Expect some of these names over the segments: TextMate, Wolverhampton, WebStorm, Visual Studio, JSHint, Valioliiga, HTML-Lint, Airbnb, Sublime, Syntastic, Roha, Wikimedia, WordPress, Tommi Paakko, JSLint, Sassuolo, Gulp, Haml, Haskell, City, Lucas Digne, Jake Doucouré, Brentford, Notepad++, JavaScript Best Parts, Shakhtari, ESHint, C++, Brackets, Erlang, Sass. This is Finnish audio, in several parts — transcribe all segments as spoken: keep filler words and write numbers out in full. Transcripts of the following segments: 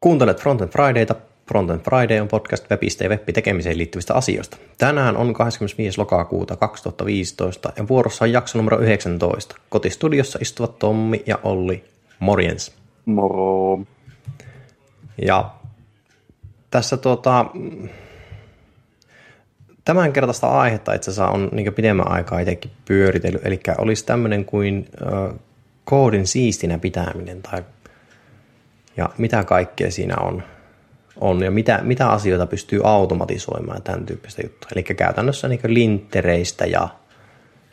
Kuuntelet Frontend Fridayta. Frontend Friday on podcast webistä ja web-tekemiseen liittyvistä asioista. Tänään on kahdeskymmenesviides lokakuuta kaksituhattaviisitoista ja vuorossa on jakso numero yhdeksäntoista. Kotistudiossa istuvat Tommi ja Olli. Morjens. Moro. Ja tässä tuota, tämänkertaista aihetta itse asiassa on niin pidemmän aikaa itsekin pyöritellyt. Eli olisi tämmöinen kuin ö, koodin siistinä pitäminen tai ja mitä kaikkea siinä on, on ja mitä, mitä asioita pystyy automatisoimaan tämän tyyppistä juttua. Eli käytännössä niin linttereistä ja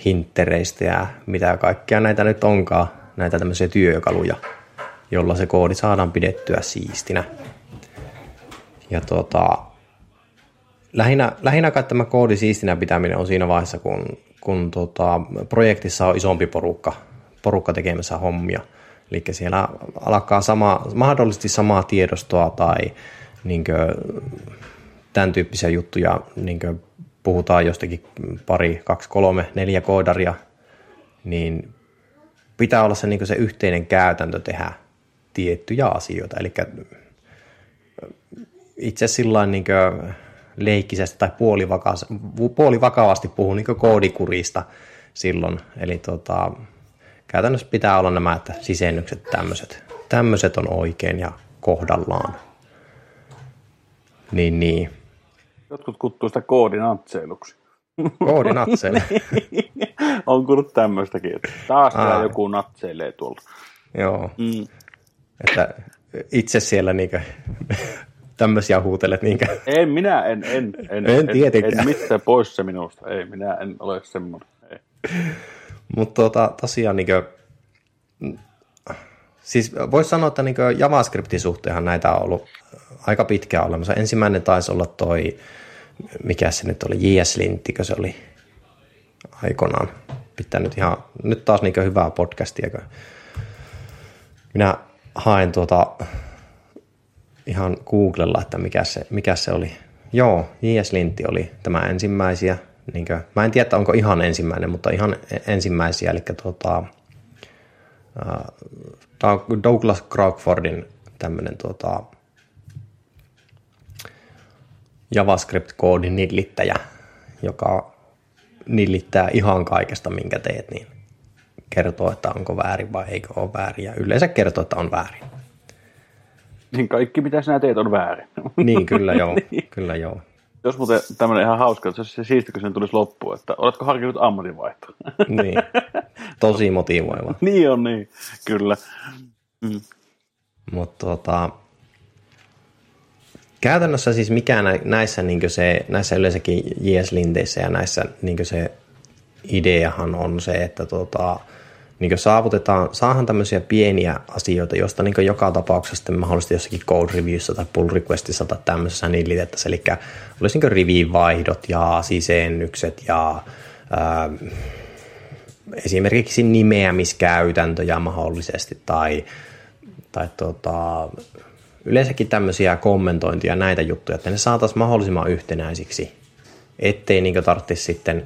hinttereistä ja mitä kaikkea näitä nyt onkaan, näitä tämmöisiä työkaluja, jolla se koodi saadaan pidettyä siistinä. Ja tuota, lähinnä, lähinnä kai tämä koodi siistinä pitäminen on siinä vaiheessa, kun, kun tuota, projektissa on isompi porukka, porukka tekemässä hommia. Eli siellä alkaa sama, mahdollisesti samaa tiedostoa tai niin kuin, tämän tyyppisiä juttuja, niin kuin puhutaan jostakin pari, kaksi, kolme, neljä koodaria, niin pitää olla se, niin kuin se yhteinen käytäntö tehdä tiettyjä asioita. Eli itse sillain niin kuin leikkisästi tai puolivakavasti puhun niin kuin koodikurista silloin, eli tuota... Käytännössä pitää olla nämä, että sisennykset tämmöiset. Tämmöiset on oikein ja kohdallaan. Niin, niin. Jotkut kuttuu sitä koodinatseiluksi. Koodinatseilu. On kuullut tämmöistäkin, että taas täällä joku natseilee tuolla. Joo. Mm. Että itse siellä niinkö tämmöisiä huutelet niinkö. En, minä en, en. En, en tietenkään. En, en mitään pois se minusta. Ei, minä en ole semmoinen. Ei. Mutta tota, tosiaan, niin kuin, siis voisi sanoa, että niin kuin JavaScriptin suhteenhan näitä on ollut aika pitkään olemassa. Ensimmäinen taisi olla toi, mikä se nyt oli, JSLinttikö se oli aikanaan. Pitää nyt ihan, nyt taas niin kuin hyvää podcastia. Minä haen tuota ihan Googlella, että mikä se, mikä se oli. Joo, JSLintti oli tämä ensimmäisiä. Niinkö, mä en tiedä, onko ihan ensimmäinen, mutta ihan ensimmäisiä, eli tuota, uh, Douglas Crockfordin tämmöinen tuota, JavaScript-koodin nillittäjä, joka nillittää ihan kaikesta, minkä teet, niin kertoo, että onko väärin vai eikö ole väärin, ja yleensä kertoo, että on väärin. Niin kaikki, mitä sinä teet, on väärin. Niin, kyllä joo, kyllä joo. Jos muuten tämmöinen ihan hauska, että se siisti, kun sen tulisi loppuun, että oletko harkinnut ammatinvaihtoa? Niin, tosi motivoiva. Niin on niin, kyllä. Mm. Mutta tota, käytännössä siis mikään näissä, niin se, näissä yleensäkin JSLinteissä ja näissä niin se ideahan on se, että tota, niin saavutetaan, saahan tämmöisiä pieniä asioita, joista niin joka tapauksessa sitten mahdollisesti jossakin code reviewissa tai pull requestissa tai tämmöisessä nillitettäisiin. Eli olisi niin rivivaihdot ja sisennykset ja ää, esimerkiksi nimeämiskäytäntöjä mahdollisesti tai, tai tota, yleensäkin tämmöisiä kommentointia, näitä juttuja, että ne saataisiin mahdollisimman yhtenäisiksi, ettei niin tarvitsisi sitten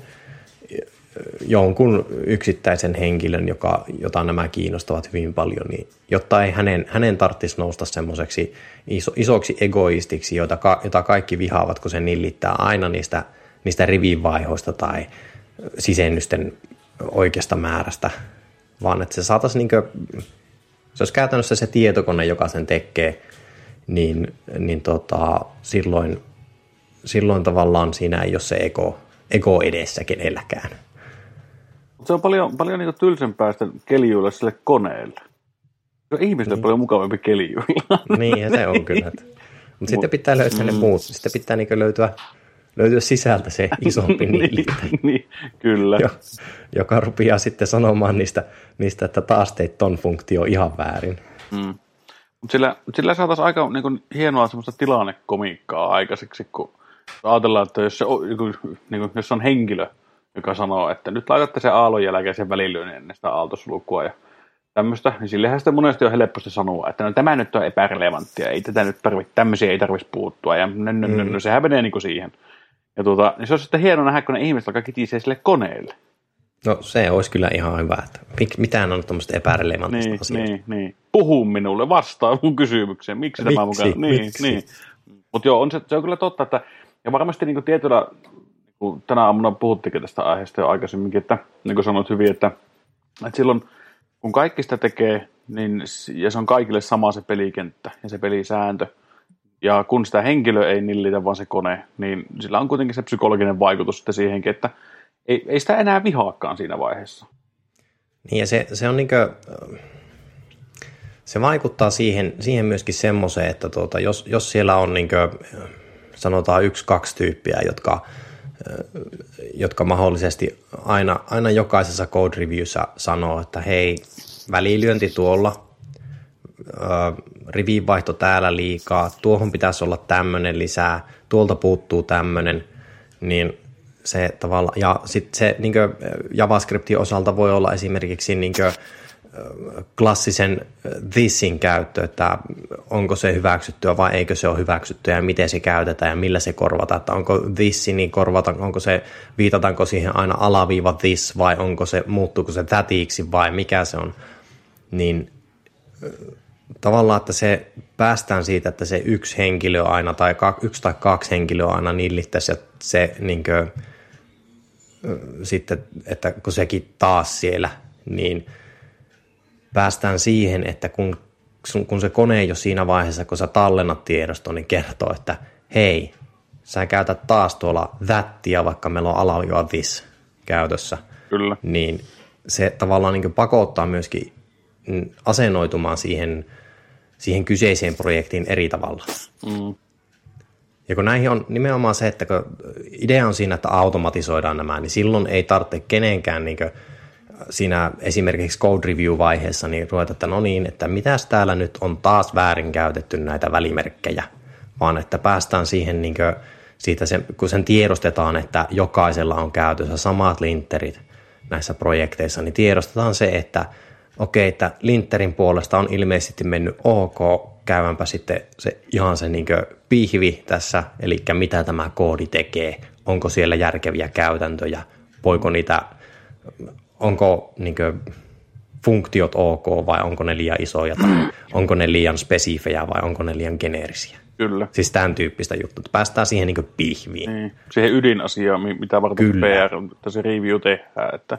jonkun yksittäisen henkilön, joka, jota nämä kiinnostavat hyvin paljon, niin jotta ei hänen, hänen tarvitsisi nousta semmoiseksi iso, isoksi egoistiksi, jota, jota kaikki vihaavat, kun se nillittää aina niistä, niistä rivivaihoista tai sisennysten oikeasta määrästä, vaan että se saataisiin, niin kuin, se olisi käytännössä se tietokone, joka sen tekee, niin, niin tota, silloin, silloin tavallaan siinä ei ole se ego, ego edessä kenelläkään. Se on paljon, paljon niin tylsempää sitä keljuilla sille koneelle. Se on ihmisille niin paljon mukavampi keljuilla. Niin, ja se on kyllä. Mutta Mut. sitten pitää löytää ne muut. Sitten pitää niin löytyä, löytyä sisältä se isompi niiltä. Niin, kyllä. Jo, joka rupeaa sitten sanomaan niistä, niistä että taas teit ton funktio ihan väärin. Mm. Mutta sillä, sillä saataisiin aika niin hienoa semmoista tilannekomiikkaa aikaiseksi, kun ajatellaan, että jos se on, niin jos on henkilö, joka sanoo, että nyt laitatte sen aallon jälkeisen välilyönnin ennen sitä aaltosulkua ja tämmöistä, niin sillehän sitä monesti on helposti sanoa, että no tämä nyt on epärelevanttia, ei tätä nyt tarvitse, tämmöisiä ei tarvitse puuttua, ja no, no, no, no, sehän menee niin kuin siihen. Ja tuota, niin se on sitten hieno nähdä, kun ne ihmiset alkaa kitisee sille koneelle. No se olisi kyllä ihan hyvä, että mitään on tuommoista epärelevantista niin, asiaa. Niin, niin. Puhu minulle, vastaa mun kysymykseen, miksi, miksi tämä mukaan. Niin, miksi? Niin. Mutta joo, on se, se on kyllä totta, että ja varmasti niin kuin tietyllä, kun tänä aamuna puhuttikin tästä aiheesta jo aikaisemminkin, että niin kuin sanoit hyvin, että, että silloin kun kaikki sitä tekee, niin, ja se on kaikille sama se pelikenttä ja se pelisääntö, ja kun sitä henkilö ei nillitä, vaan se kone, niin sillä on kuitenkin se psykologinen vaikutus sitten siihenkin, että ei, ei sitä enää vihaakaan siinä vaiheessa. Niin ja se, se on niinkö, se vaikuttaa siihen, siihen myöskin semmoiseen, että tuota, jos, jos siellä on niinkö, sanotaan yksi, kaksi tyyppiä, jotka, jotka mahdollisesti aina, aina jokaisessa code reviewssä sanoo, että hei, välilyönti tuolla, rivin vaihto täällä liikaa, tuohon pitäisi olla tämmöinen lisää, tuolta puuttuu tämmöinen, niin se tavalla, ja sitten se niin kuin JavaScriptin osalta voi olla esimerkiksi niin kuin klassisen thisin käyttö, että onko se hyväksyttyä vai eikö se ole hyväksyttyä ja miten se käytetään ja millä se korvataan, että onko this, niin korvata, onko se, viitataanko siihen aina alaviiva this vai onko se, muuttuuko se thatiksi vai mikä se on, niin tavallaan, että se päästään siitä, että se yksi henkilö aina tai yksi tai kaksi henkilöä aina nillittäisi ja se niin kuin, sitten, että kun sekin taas siellä, niin päästään siihen, että kun, kun se kone jo siinä vaiheessa, kun sä tallennat tiedostoon, niin kertoo, että hei, sä käytät taas tuolla thatia, vaikka meillä on alaviiva this käytössä. Kyllä. Niin se tavallaan niin kuin pakottaa myöskin asennoitumaan siihen, siihen kyseiseen projektiin eri tavalla. Mm. Ja kun näihin on nimenomaan se, että kun idea on siinä, että automatisoidaan nämä, niin silloin ei tarvitse kenenkään niin kuin siinä esimerkiksi code review-vaiheessa niin ruveta, että no niin, että mitäs täällä nyt on taas väärinkäytetty näitä välimerkkejä, vaan että päästään siihen, niin kuin siitä sen, kun sen tiedostetaan, että jokaisella on käytössä samat lintterit näissä projekteissa, niin tiedostetaan se, että okei, että lintterin puolesta on ilmeisesti mennyt ok, käydäänpä sitten se, ihan se niin kuin pihvi tässä, eli mitä tämä koodi tekee, onko siellä järkeviä käytäntöjä, voiko niitä, onko niin kuin funktiot ok vai onko ne liian isoja tai onko ne liian spesifejä vai onko ne liian geneerisiä. Kyllä. Siis tämän tyyppistä juttua, että päästään siihen niin kuin pihviin. Niin, siihen ydinasiaan, mitä varten P R, että se review tehdään, että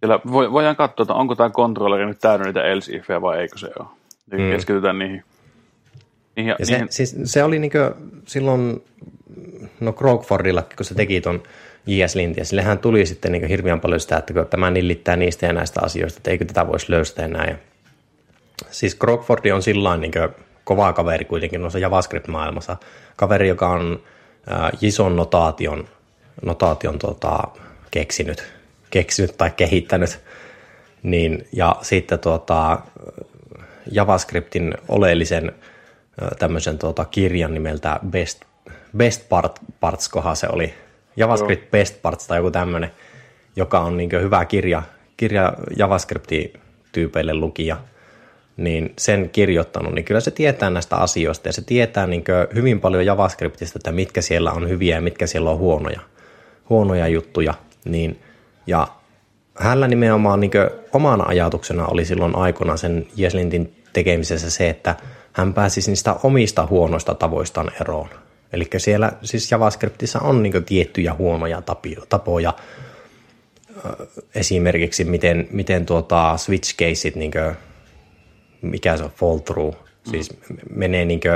siellä voidaan katsoa, että onko tämä controlleri nyt täynnä niitä else-ifejä vai eikö se ole. Eli mm. keskitytään niihin. niihin, ja se, niihin. Siis, se oli niin silloin, no Crockfordillakin, kun se teki tuon JSLintin, sillehän tuli sitten niin hirveän paljon sitä, että tämä nillittää niistä ja näistä asioista, että eikö tätä voisi löystää enää. Ja siis Crockfordi on sillain niin kova kaveri kuitenkin noissa JavaScript-maailmassa. Kaveri, joka on äh, JSON notaation, notaation tota, keksinyt. keksinyt tai kehittänyt, niin, ja sitten tuota, JavaScriptin oleellisen tämmöisen tuota, kirjan nimeltä Best, Best Part, Parts, kohan se oli, JavaScript Joo. Best Parts tai joku tämmöinen, joka on niin kuin hyvä kirja, kirja JavaScript-tyypeille lukija, niin sen kirjoittanut, niin kyllä se tietää näistä asioista, ja se tietää niin kuin hyvin paljon JavaScriptista, että mitkä siellä on hyviä ja mitkä siellä on huonoja, huonoja juttuja, niin ja hänellä nimenomaan niin kuin omana ajatuksena oli silloin aikana sen JSLintin tekemisessä se, että hän pääsisi niistä omista huonoista tavoistaan eroon. Eli siellä siis JavaScriptissa on niin kuin tiettyjä huonoja tapoja. Esimerkiksi miten, miten tuota switch caseit, niin kuin, mikä se on, fall through, siis mm. menee niin kuin,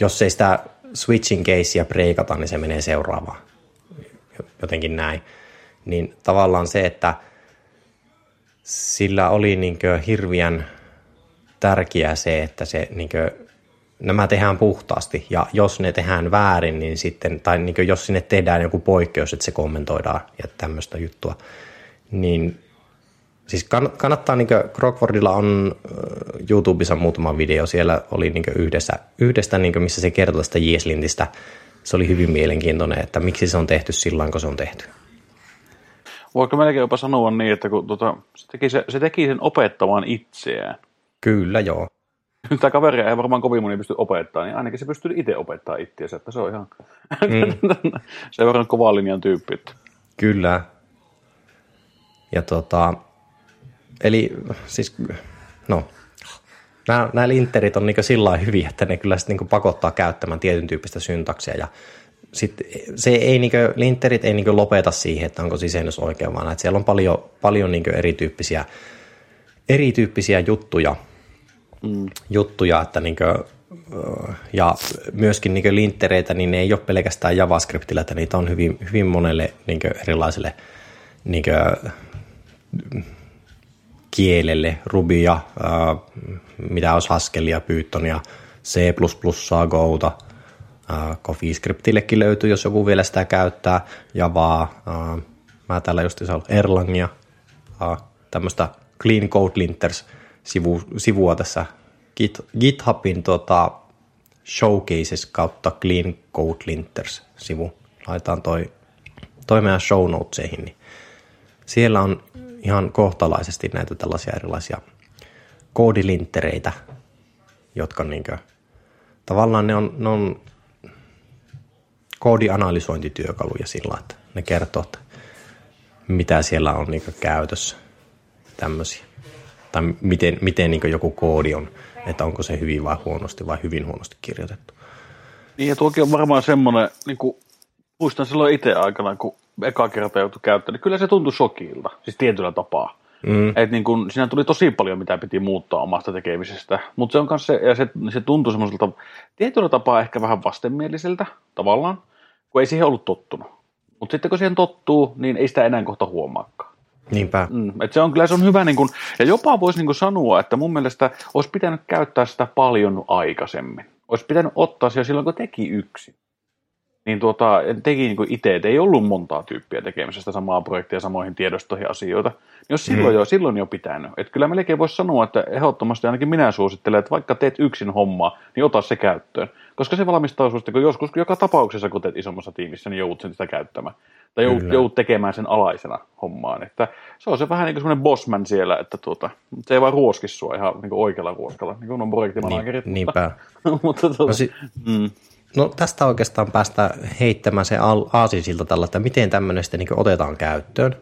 jos ei sitä switching casea breikata, niin se menee seuraavaan. Jotenkin näin. Niin tavallaan se, että sillä oli niin kuin hirveän tärkeää se, että se niin kuin, nämä tehdään puhtaasti ja jos ne tehdään väärin, niin sitten, tai niin kuin, jos sinne tehdään joku poikkeus, että se kommentoidaan ja tämmöistä juttua, niin siis kannattaa, niin kuin Crockfordilla on YouTubessa muutama video, siellä oli niin kuin yhdessä, yhdestä, niin kuin, missä se kertoi sitä JSLintistä, se oli hyvin mielenkiintoinen, että miksi se on tehty silloin, kun se on tehty. Voiko melkein jopa sanoa niin, että kun tuota, se, teki se, se teki sen opettamaan itseään. Kyllä, joo. Tämä kaveria ei varmaan kovin moni pysty opettamaan, niin ainakin se pystyy itse opettamaan itseänsä, että se on ihan mm. se on varmaan kovan linjan tyyppi. Kyllä. Ja tota, eli siis, no, nämä, nämä linterit on niin kuin sillä lailla hyviä, että ne kyllä sitten niin kuin pakottaa käyttämään tietyn tyyppistä syntaksia ja sitten se ei niin kuin, linterit ei niin kuin lopeta siihen, että onko sisennys oikein, vaan että siellä on paljon, paljon niin kuin erityyppisiä, erityyppisiä juttuja, mm. juttuja että niin kuin, ja myöskin niin kuin lintereitä, niin ne ei ole pelkästään JavaScriptillä, että niitä on hyvin, hyvin monelle niin kuin erilaiselle niin kuin, kielelle, Rubya, ää, mitä olisi Haskellia, Pythonia, C plus plus, Gota, CoffeeScriptillekin löytyy, jos joku vielä sitä käyttää, Javaa, ää, mä täällä juuri saanut Erlangia, ää, tämmöistä Clean Code Linters-sivua tässä Git, GitHubin tota, Showcases kautta Clean Code Linters-sivu. Laitaan toi, toi meidän show notesihin, niin siellä on ihan kohtalaisesti näitä tällaisia erilaisia koodilinttereitä, jotka niinkö, tavallaan ne on, ne on koodianalysointityökaluja sillä, että ne kertoo, että mitä siellä on niinkö käytössä tämmöisiä. Tai miten, miten niinkö joku koodi on, että onko se hyvin vai huonosti vai hyvin huonosti kirjoitettu. Niin ja tuokin on varmaan semmoinen, niin kuin muistan silloin itse aikanaan, kun eka kerta joutui käyttämään, niin kyllä se tuntui shokilta, siis tietyllä tapaa. Mm. Että niin kun, siinä tuli tosi paljon, mitä piti muuttaa omasta tekemisestä, mutta se on kanssa, ja se, se tuntui semmoiselta tietyllä tapaa ehkä vähän vastenmieliseltä tavallaan, kun ei siihen ollut tottunut. Mutta sitten kun siihen tottuu, niin ei sitä enää kohta huomaakaan. Niinpä. Mm, että se on kyllä, se on hyvä, niin kun, ja jopa voisi niin kun sanoa, että mun mielestä olisi pitänyt käyttää sitä paljon aikaisemmin. Olisi pitänyt ottaa se silloin, kun teki yksin. Niin tuota, teki niin kuin itse, ei ollut montaa tyyppiä tekemisestä samaa projektia, samoihin tiedostoihin asioita. Jos silloin mm. jo, silloin jo pitänyt. Että kyllä melkein voisi sanoa, että ehdottomasti ainakin minä suosittelen, että vaikka teet yksin hommaa, niin ota se käyttöön. Koska se valmistaa sinusta, kun joskus joka tapauksessa, kun teet isommassa tiimissä, niin joudut sen sitä käyttämään. Tai joudut, joudut tekemään sen alaisena hommaan. Että se on se vähän niin kuin semmoinen bossman siellä, että tuota, se ei vaan ruoski sua ihan niin kuin oikealla ruoskalla, niin kuin on projektimanagerit. Niin, niinpä. Mutta tuota, no si- mm. No tästä oikeastaan päästään heittämään se aasinsilta tällä, että miten tämmöinen sitten niin otetaan käyttöön.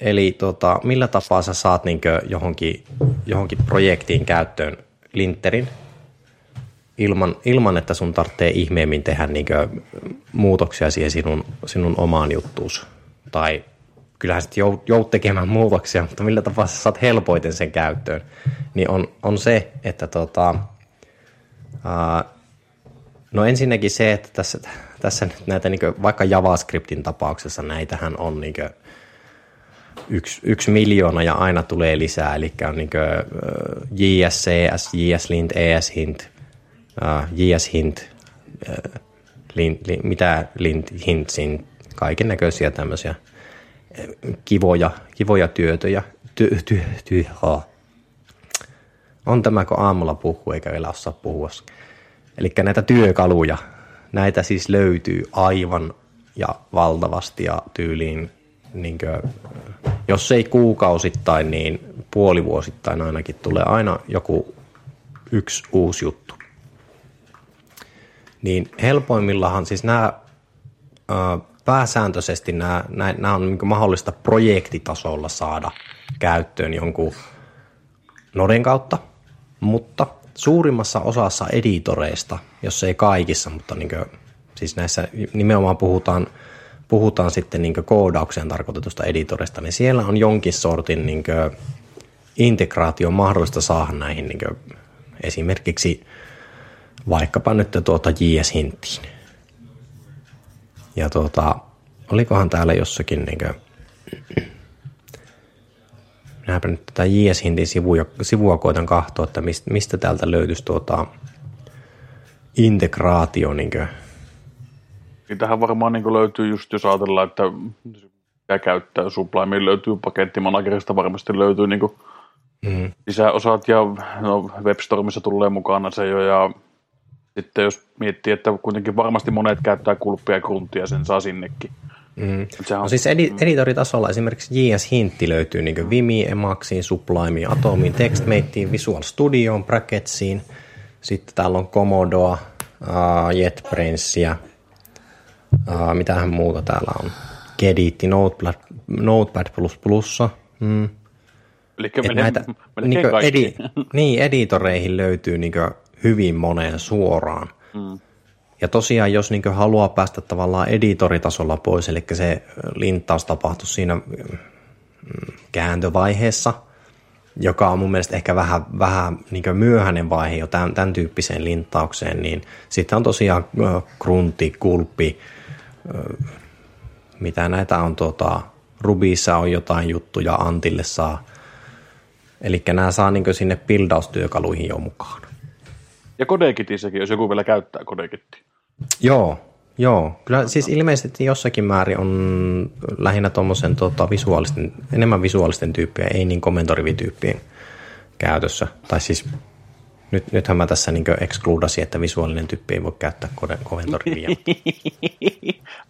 Eli tota, millä tapaa sä saat niin johonkin, johonkin projektiin käyttöön lintterin ilman, ilman että sun tarvitsee ihmeemmin tehdä niin muutoksia siihen sinun, sinun omaan juttuus. Tai kyllähän sitten joudut joud tekemään muutoksia, mutta millä tapaa sä saat helpoiten sen käyttöön, niin on, on se, että tota... Ää, No ensinnäkin se, että tässä, tässä nyt näitä, niin kuin, vaikka JavaScriptin tapauksessa näitähän on niin kuin, yksi, yksi miljoona ja aina tulee lisää, eli on niin kuin, J S C S, JSLint, ESHint, JSHint, lint, lint, mitä lint, hint, sin, kaiken näköisiä tämmöisiä kivoja, kivoja työtöjä. Ty, ty, ty, oh. On tämä, kun aamulla puhuu eikä vielä osaa puhua. Eli näitä työkaluja, näitä siis löytyy aivan ja valtavasti ja tyyliin, niin kuin, jos ei kuukausittain, niin puolivuosittain ainakin tulee aina joku yksi uusi juttu. Niin helpoimmillahan siis nämä pääsääntöisesti nämä, nämä on niin kuin mahdollista projektitasolla saada käyttöön jonkun noden kautta, mutta suurimmassa osassa editoreista, jos ei kaikissa, mutta niin kuin, siis näissä nimenomaan puhutaan, puhutaan sitten niin kuin koodaukseen tarkoitetusta editoreista, niin siellä on jonkin sortin niin kuin integraatio mahdollista saada näihin niin kuin esimerkiksi vaikkapa nyt tuota JSHintiin. Ja tuota, olikohan täällä jossakin niin kuin, minäpä nyt tätä JSHintin sivua, sivua koitan katsoa, että mistä täältä löytyisi tuota integraatio. Niin tähän varmaan niin löytyy just, jos ajatellaan, että mitä käyttää Sublime, löytyy pakettimanagerista, varmasti löytyy niin mm. lisäosat ja no, WebStormissa tulee mukana se jo. Ja sitten jos miettii, että kuitenkin varmasti monet käyttää Gulpia ja Gruntia, sen saa sinnekin. Mm. No siis edi- editoritasolla esimerkiksi JSHintti löytyy niin Vimiin, Emaxiin, Sublimeen, Atomiin, TextMateen, Visual Studioon, Bracketsiin. Sitten täällä on Commodoa, uh, JetBrainsia, uh, mitähän muuta täällä on. Gedit, Notepad++, Notepad plus plussa. Mm. Eli näitä niin edi, niin, editoreihin löytyy niin hyvin moneen suoraan. Mm. Ja tosiaan, jos niin haluaa päästä tavallaan editoritasolla pois, eli se linttaus tapahtui siinä kääntövaiheessa, joka on mun mielestä ehkä vähän, vähän niin myöhäinen vaihe jo tämän, tämän tyyppiseen linttaukseen, niin sitten on tosiaan grunti, gulpi, mitä näitä on, tuota, Rubyssa on jotain juttuja, Antille saa. Eli nämä saa niin sinne buildaustyökaluihin jo mukaan. Ja Codekitissäkin, jos joku vielä käyttää Codekittiä. Joo, joo. Kyllä siis ilmeisesti jossakin määrin on lähinnä tuommoisen tota, visuaalisten, enemmän visuaalisten tyyppiä, ei niin kommentorivityyppien käytössä. Tai siis nyt, nythän mä tässä niin excludasin, että visuaalinen tyyppi ei voi käyttää kommentorivia.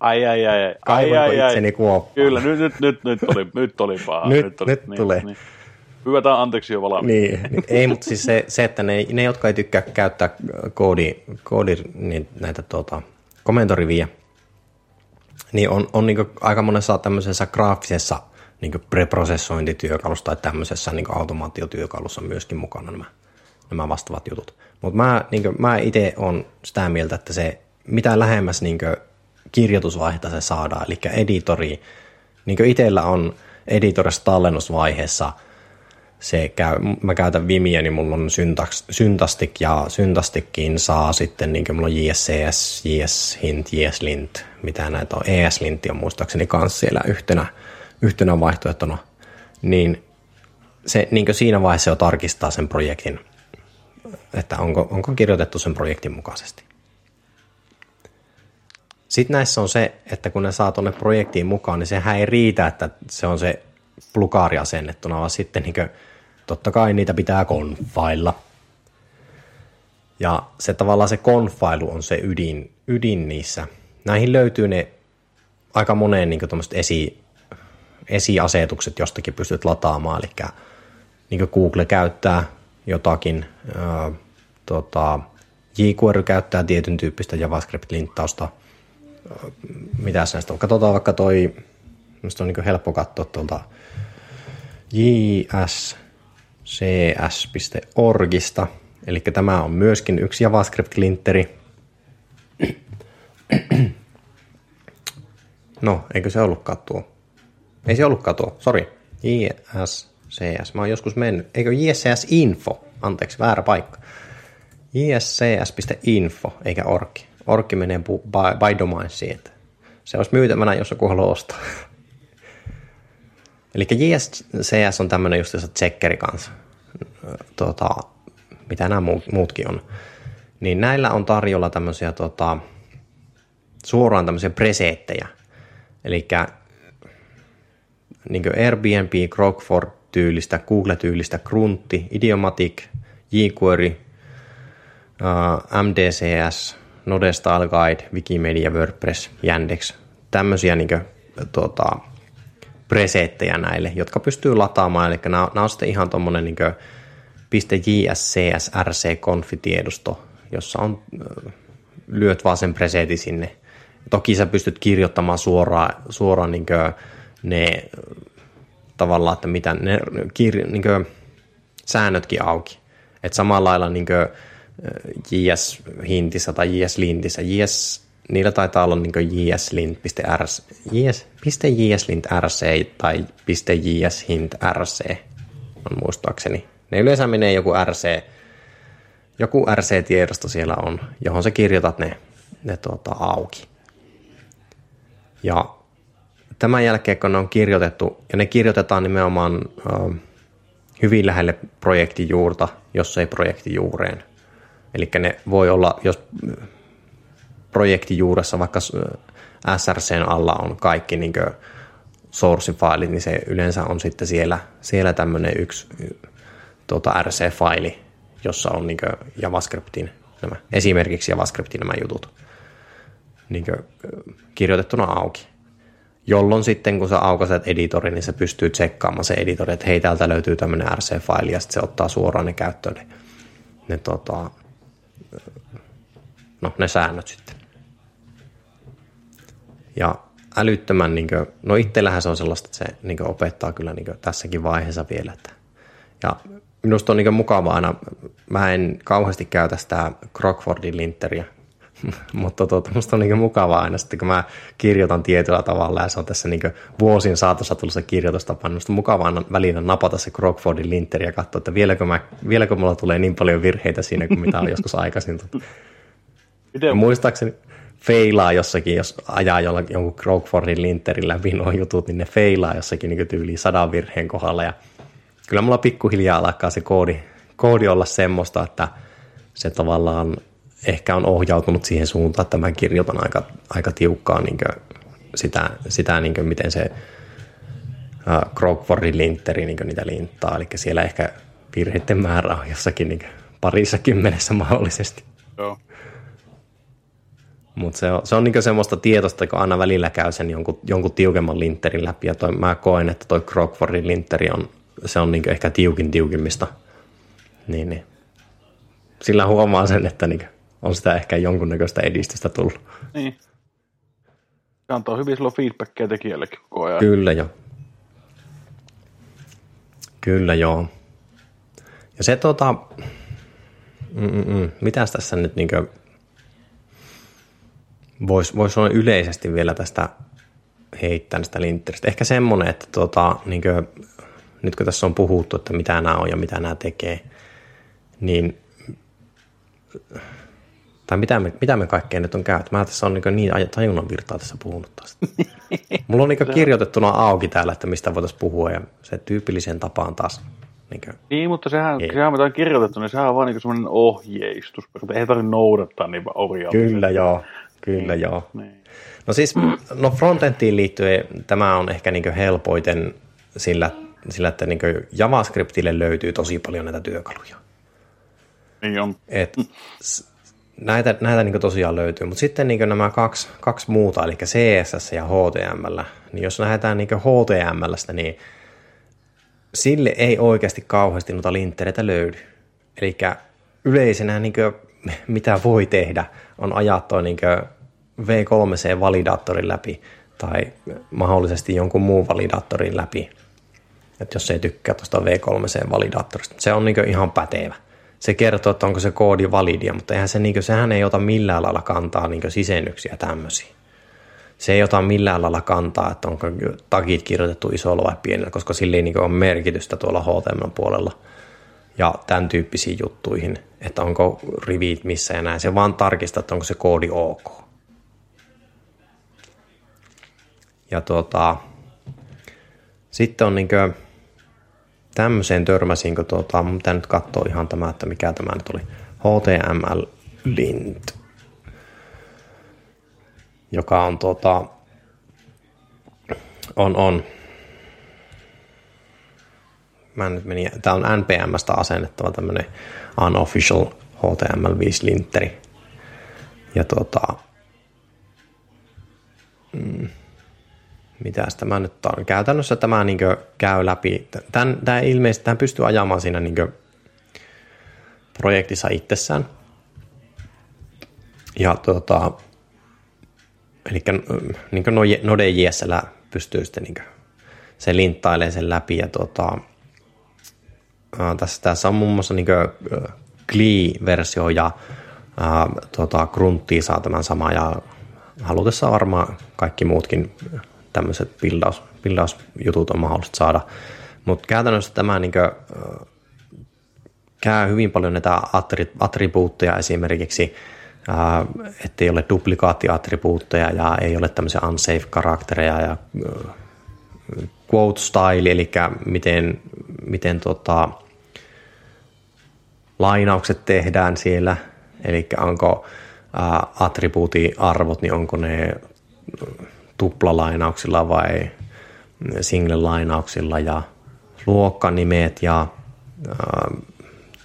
ai, ai, ai, ai. Kaivoinko itseni kuoppaan? Kyllä, nyt, nyt, nyt, nyt oli, nyt oli paha. Nyt, nyt, oli, nyt niin, tulee. Niin. Hyvä, tämä anteeksi jo valmiin. Niin, ei, mutta siis se, se että ne, ne, jotka ei tykkää käyttää koodi, koodi niin näitä tuota, kommentoriviä, niin on, on niin aika monessa tämmöisessä graafisessa niin preprosessointityökalussa tai tämmöisessä niin automaatiotyökalussa myöskin mukana nämä, nämä vastaavat jutut. Mutta mä, niin mä itse olen sitä mieltä, että se mitä lähemmäs niin kirjoitusvaihetta se saadaan, eli editori, niin itsellä on editorissa tallennusvaiheessa. Se käy, mä käytän Vimiä, niin mulla on syntax, syntastik ja syntastikkiin saa sitten, niin kuin mulla on J S C S, JSHint, JSLint, mitä näitä on, ESLint on muistaakseni kanssa siellä yhtenä, yhtenä vaihtoehtona, niin, se, niin kuin siinä vaiheessa jo tarkistaa sen projektin, että onko, onko kirjoitettu sen projektin mukaisesti. Sitten näissä on se, että kun ne saa tuonne projektiin mukaan, niin sehän ei riitä, että se on se plukaari asennettuna, vaan sitten niin kuin totta kai niitä pitää konfailla. Ja se tavallaan se konfailu on se ydin, ydin niissä. Näihin löytyy ne aika moneen niin tuommoiset esi, esiasetukset, jostakin pystyt lataamaan. Eli niin Google käyttää jotakin, ää, tota, jQuery käyttää tietyn tyyppistä JavaScript-linttausta. Mitäs näistä on? Katsotaan vaikka toi, minusta on niin helppo katsoa tuolta j s c s piste orgista, eli tämä on myöskin yksi JavaScript-lintteri. No, eikö se ollutkaan tuo? Ei se ollutkaan tuo, sori. J S C S, mä oon joskus mennyt. Eikö J S C S info? Anteeksi, väärä paikka. J S C S piste info, eikä orgi. Orgi menee by, by domain sieltä. Se olisi myytävänä, jos joku haluaa ostaa. Eli J S C S on tämmöinen just tässä checkeri kanssa, tota, mitä nämä muutkin on. Niin näillä on tarjolla tämmöisiä tota, suoraan tämmöisiä presettejä. Eli niin kuin Airbnb, Crockford-tyylistä, Google-tyylistä, Gruntti, Idiomatic, jQuery, uh, M D C S, Nodestyle Guide, Wikimedia, WordPress, Yandex. Tämmöisiä niin kuin, tota, presettejä näille, jotka pystyy lataamaan, eli nämä, nämä on sitten ihan tuommoinen niin .jscsrc-konfitiedosto, jossa on, lyöt vaan sen presetin sinne. Toki sä pystyt kirjoittamaan suoraan, suoraan niin ne tavallaan, että mitä ne kir, niin säännötkin auki. Et samalla lailla niin J S Hintissä tai J S Lintissä, J S niillä taitaa olla niin jslint piste rc tai .jshintrc on muistaakseni. Ne yleensä menee joku rc, joku rc-tiedosto siellä on, johon sä kirjoitat ne, ne tuota, auki. Ja tämän jälkeen, kun ne on kirjoitettu, ja ne kirjoitetaan nimenomaan äh, hyvin lähelle projektijuurta, jos ei projektijuureen. Eli ne voi olla, jos projektijuuressa, vaikka S R C:n alla on kaikki niin source-failit, niin se yleensä on sitten siellä, siellä tämmöinen yksi tuota, R C-faili, jossa on niin JavaScriptin nämä, esimerkiksi JavaScriptin nämä jutut niin kirjoitettuna auki. Jolloin sitten, kun sä aukaiset editorin, niin sä pystyy tsekkaamaan se editori, että hei, täältä löytyy tämmöinen R C-faili, ja sitten se ottaa suoraan ne käyttöön ne, ne, tota, no, ne säännöt sitten. Ja älyttömän, niin kuin, no itsellähän se on sellaista, että se niin kuin opettaa kyllä niin kuin tässäkin vaiheessa vielä. Että. Ja minusta on niin kuin mukavaa aina, mä en kauheasti käytä sitä Crockfordin linteriä, mutta tuota, musta on niin kuin mukavaa aina sitten, kun mä kirjoitan tietyllä tavalla ja se on tässä niin kuin vuosien saatossa tullut se kirjoitustapa, niin musta on mukavaa välinä napata se Crockfordin linteri ja katsoa, että vieläkö, mä, vieläkö mulla tulee niin paljon virheitä siinä kuin mitä on joskus aikaisin. Miten? Muistaakseni feilaa jossakin, jos ajaa jollakin jonkun Crockfordin linterillä vinoon jutut, niin ne feilaa jossakin niin tyyliin sadan virheen kohdalla. Ja kyllä mulla pikkuhiljaa alkaa se koodi, koodi olla semmoista, että se tavallaan ehkä on ohjautunut siihen suuntaan, että mä kirjoitan aika, aika tiukkaan niin sitä, sitä niin miten se uh, Crockfordin linteri niin niitä linttaa. Eli siellä ehkä virheiden määrä on jossakin niin parissa kymmenessä mahdollisesti. Joo. Mutta se on, se on niinku semmoista tietosta, kun aina välillä käy sen jonkun, jonkun tiukemman linterin läpi. Ja toi, mä koen, että toi Crockfordin linteri on, se on niinku ehkä tiukin tiukimmista. Niin, niin. Sillä huomaa sen, että niinku on sitä ehkä jonkunnäköistä edistystä tullut. Niin. Se antaa hyvin silloin feedbackia tekijällekin koko ajan. Kyllä joo. Kyllä joo. Ja se tota, Mm-mm. mitäs tässä nyt niinku Voisi vois olla yleisesti vielä tästä heittää sitä linteristä. Ehkä semmoinen, että tuota, niin kuin, nyt kun tässä on puhuttu, että mitä nämä on ja mitä nämä tekee, niin tai mitä me, mitä me kaikkea nyt on käyty. Mä tässä on niin, niin tajunnan virtaa tässä puhunut taas. Mulla on niin kirjoitettuna auki täällä, että mistä voitaisiin puhua ja se tyypilliseen tapaan taas. Niin, kuin, niin mutta sehän, sehän mitä on kirjoitettu, niin sehän on vaan niin semmoinen ohjeistus. Ei tarvitse noudattaa niin orjaa. Kyllä joo. Kyllä joo. No siis no frontendiin liittyen tämä on ehkä niin helpoiten sillä, sillä että niin JavaScriptille löytyy tosi paljon näitä työkaluja. Niin on. Et näitä näitä niin tosiaan löytyy, mutta sitten niin nämä kaksi, kaksi muuta, eli C S S ja H T M L, niin jos lähdetään niin H T M L:stä, niin sille ei oikeasti kauheasti noita linttereitä löydy. Eli yleisenä niin mitä voi tehdä, on ajaa toi niin V kolme C-validaattorin läpi tai mahdollisesti jonkun muun validaattorin läpi, että jos ei tykkää tuosta V kolme C-validaattorista. Se on niin ihan pätevä. Se kertoo, että onko se koodi validia, mutta eihän se, niin sehän ei ota millään lailla kantaa niin sisennyksiä tämmöisiä. Se ei ota millään lailla kantaa, että onko tagit kirjoitettu isolla vai pienellä, koska sillä ei niin ole merkitystä tuolla H T M L-puolella. Ja tämän tyyppisiin juttuihin, että onko rivit missä ja näin. Se vaan tarkistaa, että onko se koodi ok. Ja tuota, sitten on niinkö, tämmöiseen törmäsinkö, tuota, mun pitää nyt katsoa ihan tämä, että mikä tämä nyt oli. H T M L-lint, joka on tuota, on on. Mä nyt menin, tää on N P M:stä asennettava tämmönen unofficial H T M L viisi-lintteri. Ja tuota, mm, mitäs tämä nyt on? Käytännössä tämä niinkö käy läpi. Tän, tää ilmeisesti, tää pystyy ajamaan siinä niinkö projektissa itsessään. Ja tuota, elikkä niinkö Node.js:llä pystyy sitten niinkö, se linttailee sen läpi ja tuota, Uh, tässä, tässä on muun muassa niin G L I-versio ja uh, tuota, Gruntia saa tämän saman ja halutessa varmaan kaikki muutkin tämmöiset bildaus, bildausjutut on mahdollista saada. Mutta käytännössä tämä niin kuin, uh, käy hyvin paljon näitä attri, attribuutteja esimerkiksi, uh, ettei ole duplikaattiattribuutteja ja ei ole tämmöisiä unsafe-karaktereja ja uh, quote style, eli miten, miten tota, lainaukset tehdään siellä, eli onko ää, attribuutiarvot, niin onko ne tuplalainauksilla vai single-lainauksilla ja luokkanimet ja ää,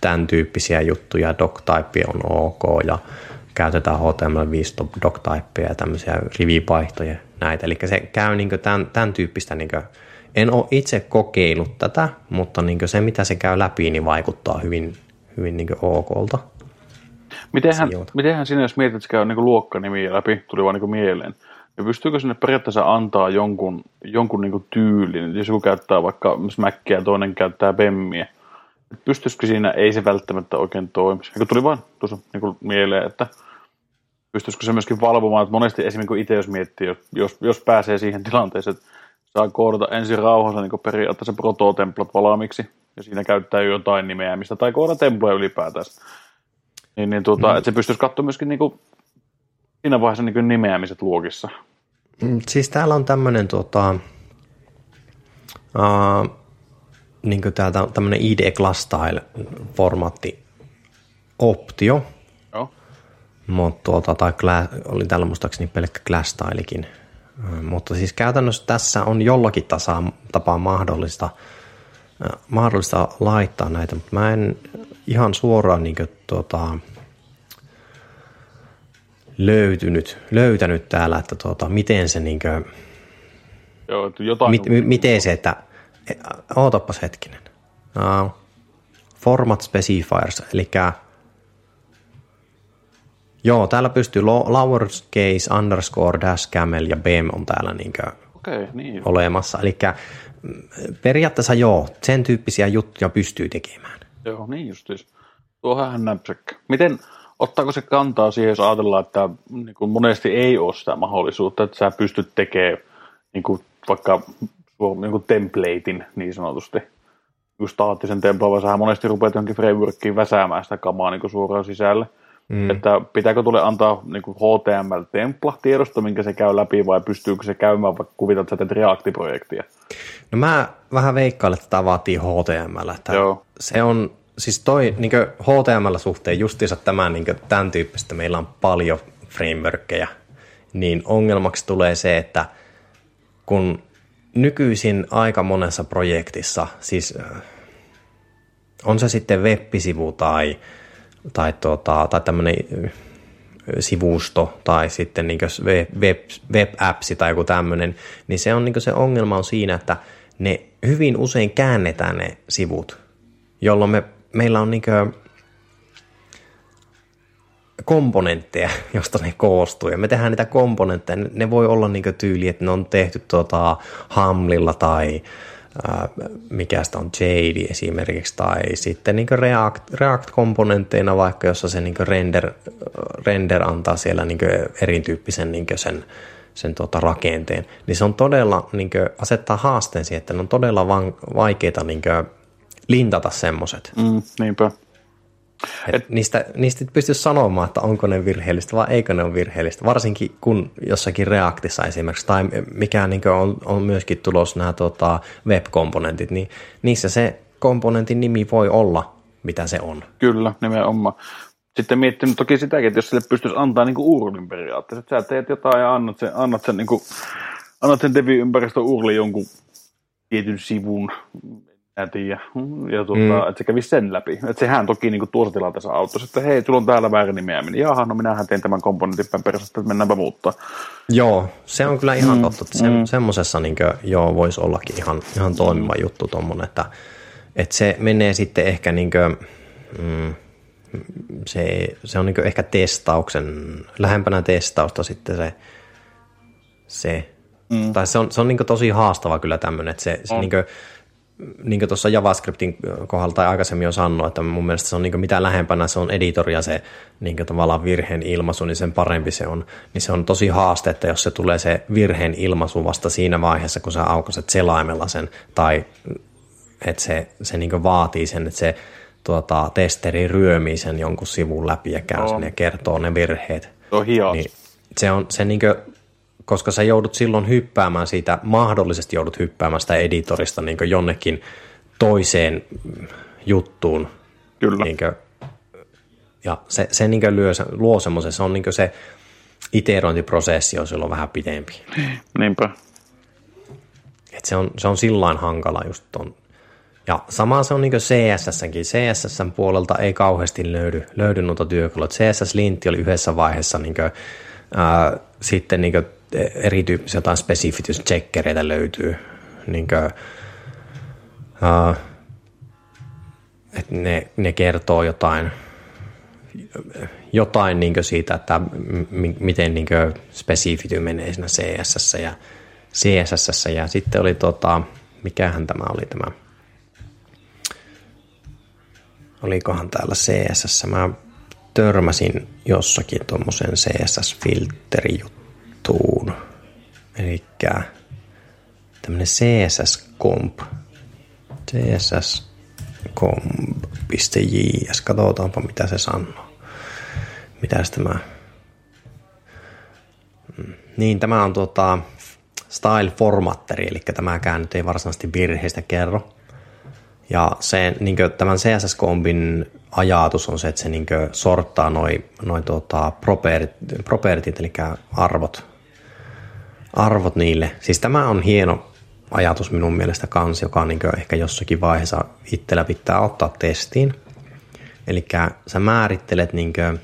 tämän tyyppisiä juttuja, doctype on ok ja käytetään H T M L viisi doctypeja ja tämmöisiä rivivaihtoja näitä, eli se käy niin kuin tämän, tämän tyyppistä niin kuin, en ole itse kokeillut tätä, mutta niin kuin se mitä se käy läpi, niin vaikuttaa hyvin, hyvin niin kuin okolta. Mitenhän, mitenhän sinä, jos mietit, että se käy niin kuin luokkanimiä läpi, tuli vaan niin kuin mieleen, Ja pystyykö sinne periaatteessa antaa jonkun, jonkun niin kuin tyylin, jos joku käyttää vaikka Smackia ja toinen käyttää BEMiä, että pystyisikö siinä, ei se välttämättä oikein toimisi. Eikö tuli vain tuossa niin kuin mieleen, että pystyisikö se myöskin valvomaan, että monesti esimerkiksi itse jos miettii, jos, jos pääsee siihen tilanteeseen, että saa koodata ensin rauhassa niin kuin periaatteessa prototemplat valmiiksi, ja siinä käyttää jotain nimeämistä, tai koodata temploja ylipäätään. Niin, niin tuota, mm. että se pystyisi katsoa myöskin niin kuin siinä vaiheessa niin kuin nimeämiset luokissa. Siis täällä on tämmöinen tota, uh, niin kuin täältä, tämmöinen I D class style formaatti optio. Joo. Mut tuota, tai class, oli täällä muistaakseni pelkkä class stylekin. Uh, mutta siis käytännössä tässä on jollakin tasa, tapaa mahdollista, uh, mahdollista laittaa näitä, mutta mä en ihan suoraan niin kuin, tuota, löytynyt, löytänyt täällä, että tuota, miten se niin kuin, joo, jotain mit, on... miten se, että ootapas hetkinen. Uh, format specifiers, eli joo, täällä pystyy lowercase, underscore, dash, camel ja bem on täällä niin kuin okay, niin olemassa. Eli periaatteessa joo, sen tyyppisiä juttuja pystyy tekemään. Joo, niin justiis. Tuohan hän näpsäkkä. Miten, ottaako se kantaa siihen, jos ajatellaan, että niin kuin monesti ei ole sitä mahdollisuutta, että sä pystyt tekemään niin kuin vaikka niin kuin templatein niin sanotusti, niin staattisen templaan, vaan sähän monesti rupeat johonkin frameworkiin väsäämään sitä kamaa niin kuin suoraan sisälle. Mm. Että pitääkö tulee antaa niin kuin H T M L-templa-tiedosto, minkä se käy läpi, vai pystyykö se käymään, vaikka kuvitat, että sä teet React-projektia? No mä vähän veikkaan, että tämä vaatii H T M L. Se on, siis toi niin kuin H T M L-suhteen justiinsa tämän, niin kuin, tämän tyyppistä, meillä on paljon frameworkkeja, niin ongelmaksi tulee se, että kun nykyisin aika monessa projektissa, siis on se sitten web-sivu tai tai, tuota, tai tämmöinen sivusto tai sitten niin web, web-appsi tai joku tämmöinen, niin se, on, niin se ongelma on siinä, että ne hyvin usein käännetään ne sivut, jolloin me, meillä on niin komponentteja, josta ne koostuu, ja me tehdään niitä komponentteja, ne, ne voi olla niin tyyli, että ne on tehty tuota Hamlilla tai mikä sitä on, Jade esimerkiksi, tai sitten niin React, React-komponentteina vaikka, jossa se niin render, render antaa siellä niin erityyppisen niin sen, sen tuota rakenteen, niin se on todella, niin asettaa haasteen siihen, että ne on todella vaikeita niin lintata semmoiset. Mm, niinpä. Et niistä, niistä pystyisi sanomaan, että onko ne virheellistä vai eikö ne ole virheellistä, varsinkin kun jossakin Reactissa esimerkiksi, tai mikä niin on, on myöskin tulossa nämä tota, web-komponentit, niin niissä se komponentin nimi voi olla, mitä se on. Kyllä, nimenomaan. Sitten miettinyt toki sitäkin, että jos sille pystyisi antaa niin U R L:n periaatteessa, että sä teet jotain ja annat sen, annat sen, niin kuin, annat sen devi-ympäristön U R L:n jonkun tietyn sivun, ja, ja tuota, mm. että se kävisi sen läpi. Että sehän toki niin kuin tuossa tilanteessa auttaisi, että hei, sulla on täällä väärä nimeäminen. Jaha, no minähän tein tämän komponentin perustaa, että mennäänpä muuttaa. Joo, se on kyllä ihan mm. totta. Se, mm. Semmoisessa niin kuin, joo, voisi ollakin ihan, ihan toimiva mm. juttu tuommoinen, että, että se menee sitten ehkä, niin kuin, mm, se, se on niin kuin ehkä testauksen, lähempänä testausta sitten se, se. Mm. Tai se on, se on niin kuin tosi haastava kyllä tämmöinen, että se, se mm. niin kuin, niin kuin tuossa JavaScriptin kohdalla tai aikaisemmin on sanonut, että mun mielestä se on niin mitä lähempänä se on editoria se niin tavallaan virheen ilmaisu, niin sen parempi se on. Niin se on tosi haaste, että jos se tulee se virheen ilmaisu vasta siinä vaiheessa, kun sä aukaiset selaimella sen, tai että se, se niin vaatii sen, että se tuota, testeri ryömii sen jonkun sivun läpi ja käy no. sen ja kertoo ne virheet. No, niin se on se niin kuin, koska sä joudut silloin hyppäämään siitä, mahdollisesti joudut hyppäämään sitä editorista niin kuin jonnekin toiseen juttuun. Kyllä. Niin kuin, ja se, se niin kuin lyö, luo semmoisen, se on niin kuin se iterointiprosessi on silloin vähän pidempi. Niinpä. Et se on, se on sillain hankala just ton. Ja sama se on niin kuin C S S:nkin. C S S:n puolelta ei kauheasti löydy, löydy noita työkaluja. JSLint oli yhdessä vaiheessa niin kuin, ää, sitten niin kuin erityyppisiä jotain spesifitys-checkereitä löytyy. Niin kuin, uh, että ne, ne kertoo jotain jotain niin kuin siitä, että m- miten niin kuin spesifity menee siinä C S S ja C S S. Ja sitten oli, tota, mikähän tämä oli tämä, olikohan täällä C S S, mä törmäsin jossakin tuommoisen C S S-filterijuttuun. Elikkä tämmöinen C S S-comp, C S S comp piste J S, katsotaanpa mitä se sanoo. Mitäs tämä? Niin, tämä on tuota style formatteri, eli tämäkään nyt ei varsinaisesti virheistä kerro. Ja se, niin kuin, tämän C S S-kompin ajatus on se, että se niin kuin sorttaa noi, noi tuota, propertit, eli arvot, arvot niille. Siis tämä on hieno ajatus minun mielestä kanssa, joka niin kuin ehkä jossakin vaiheessa itsellä pitää ottaa testiin. Eli sä määrittelet niin kuin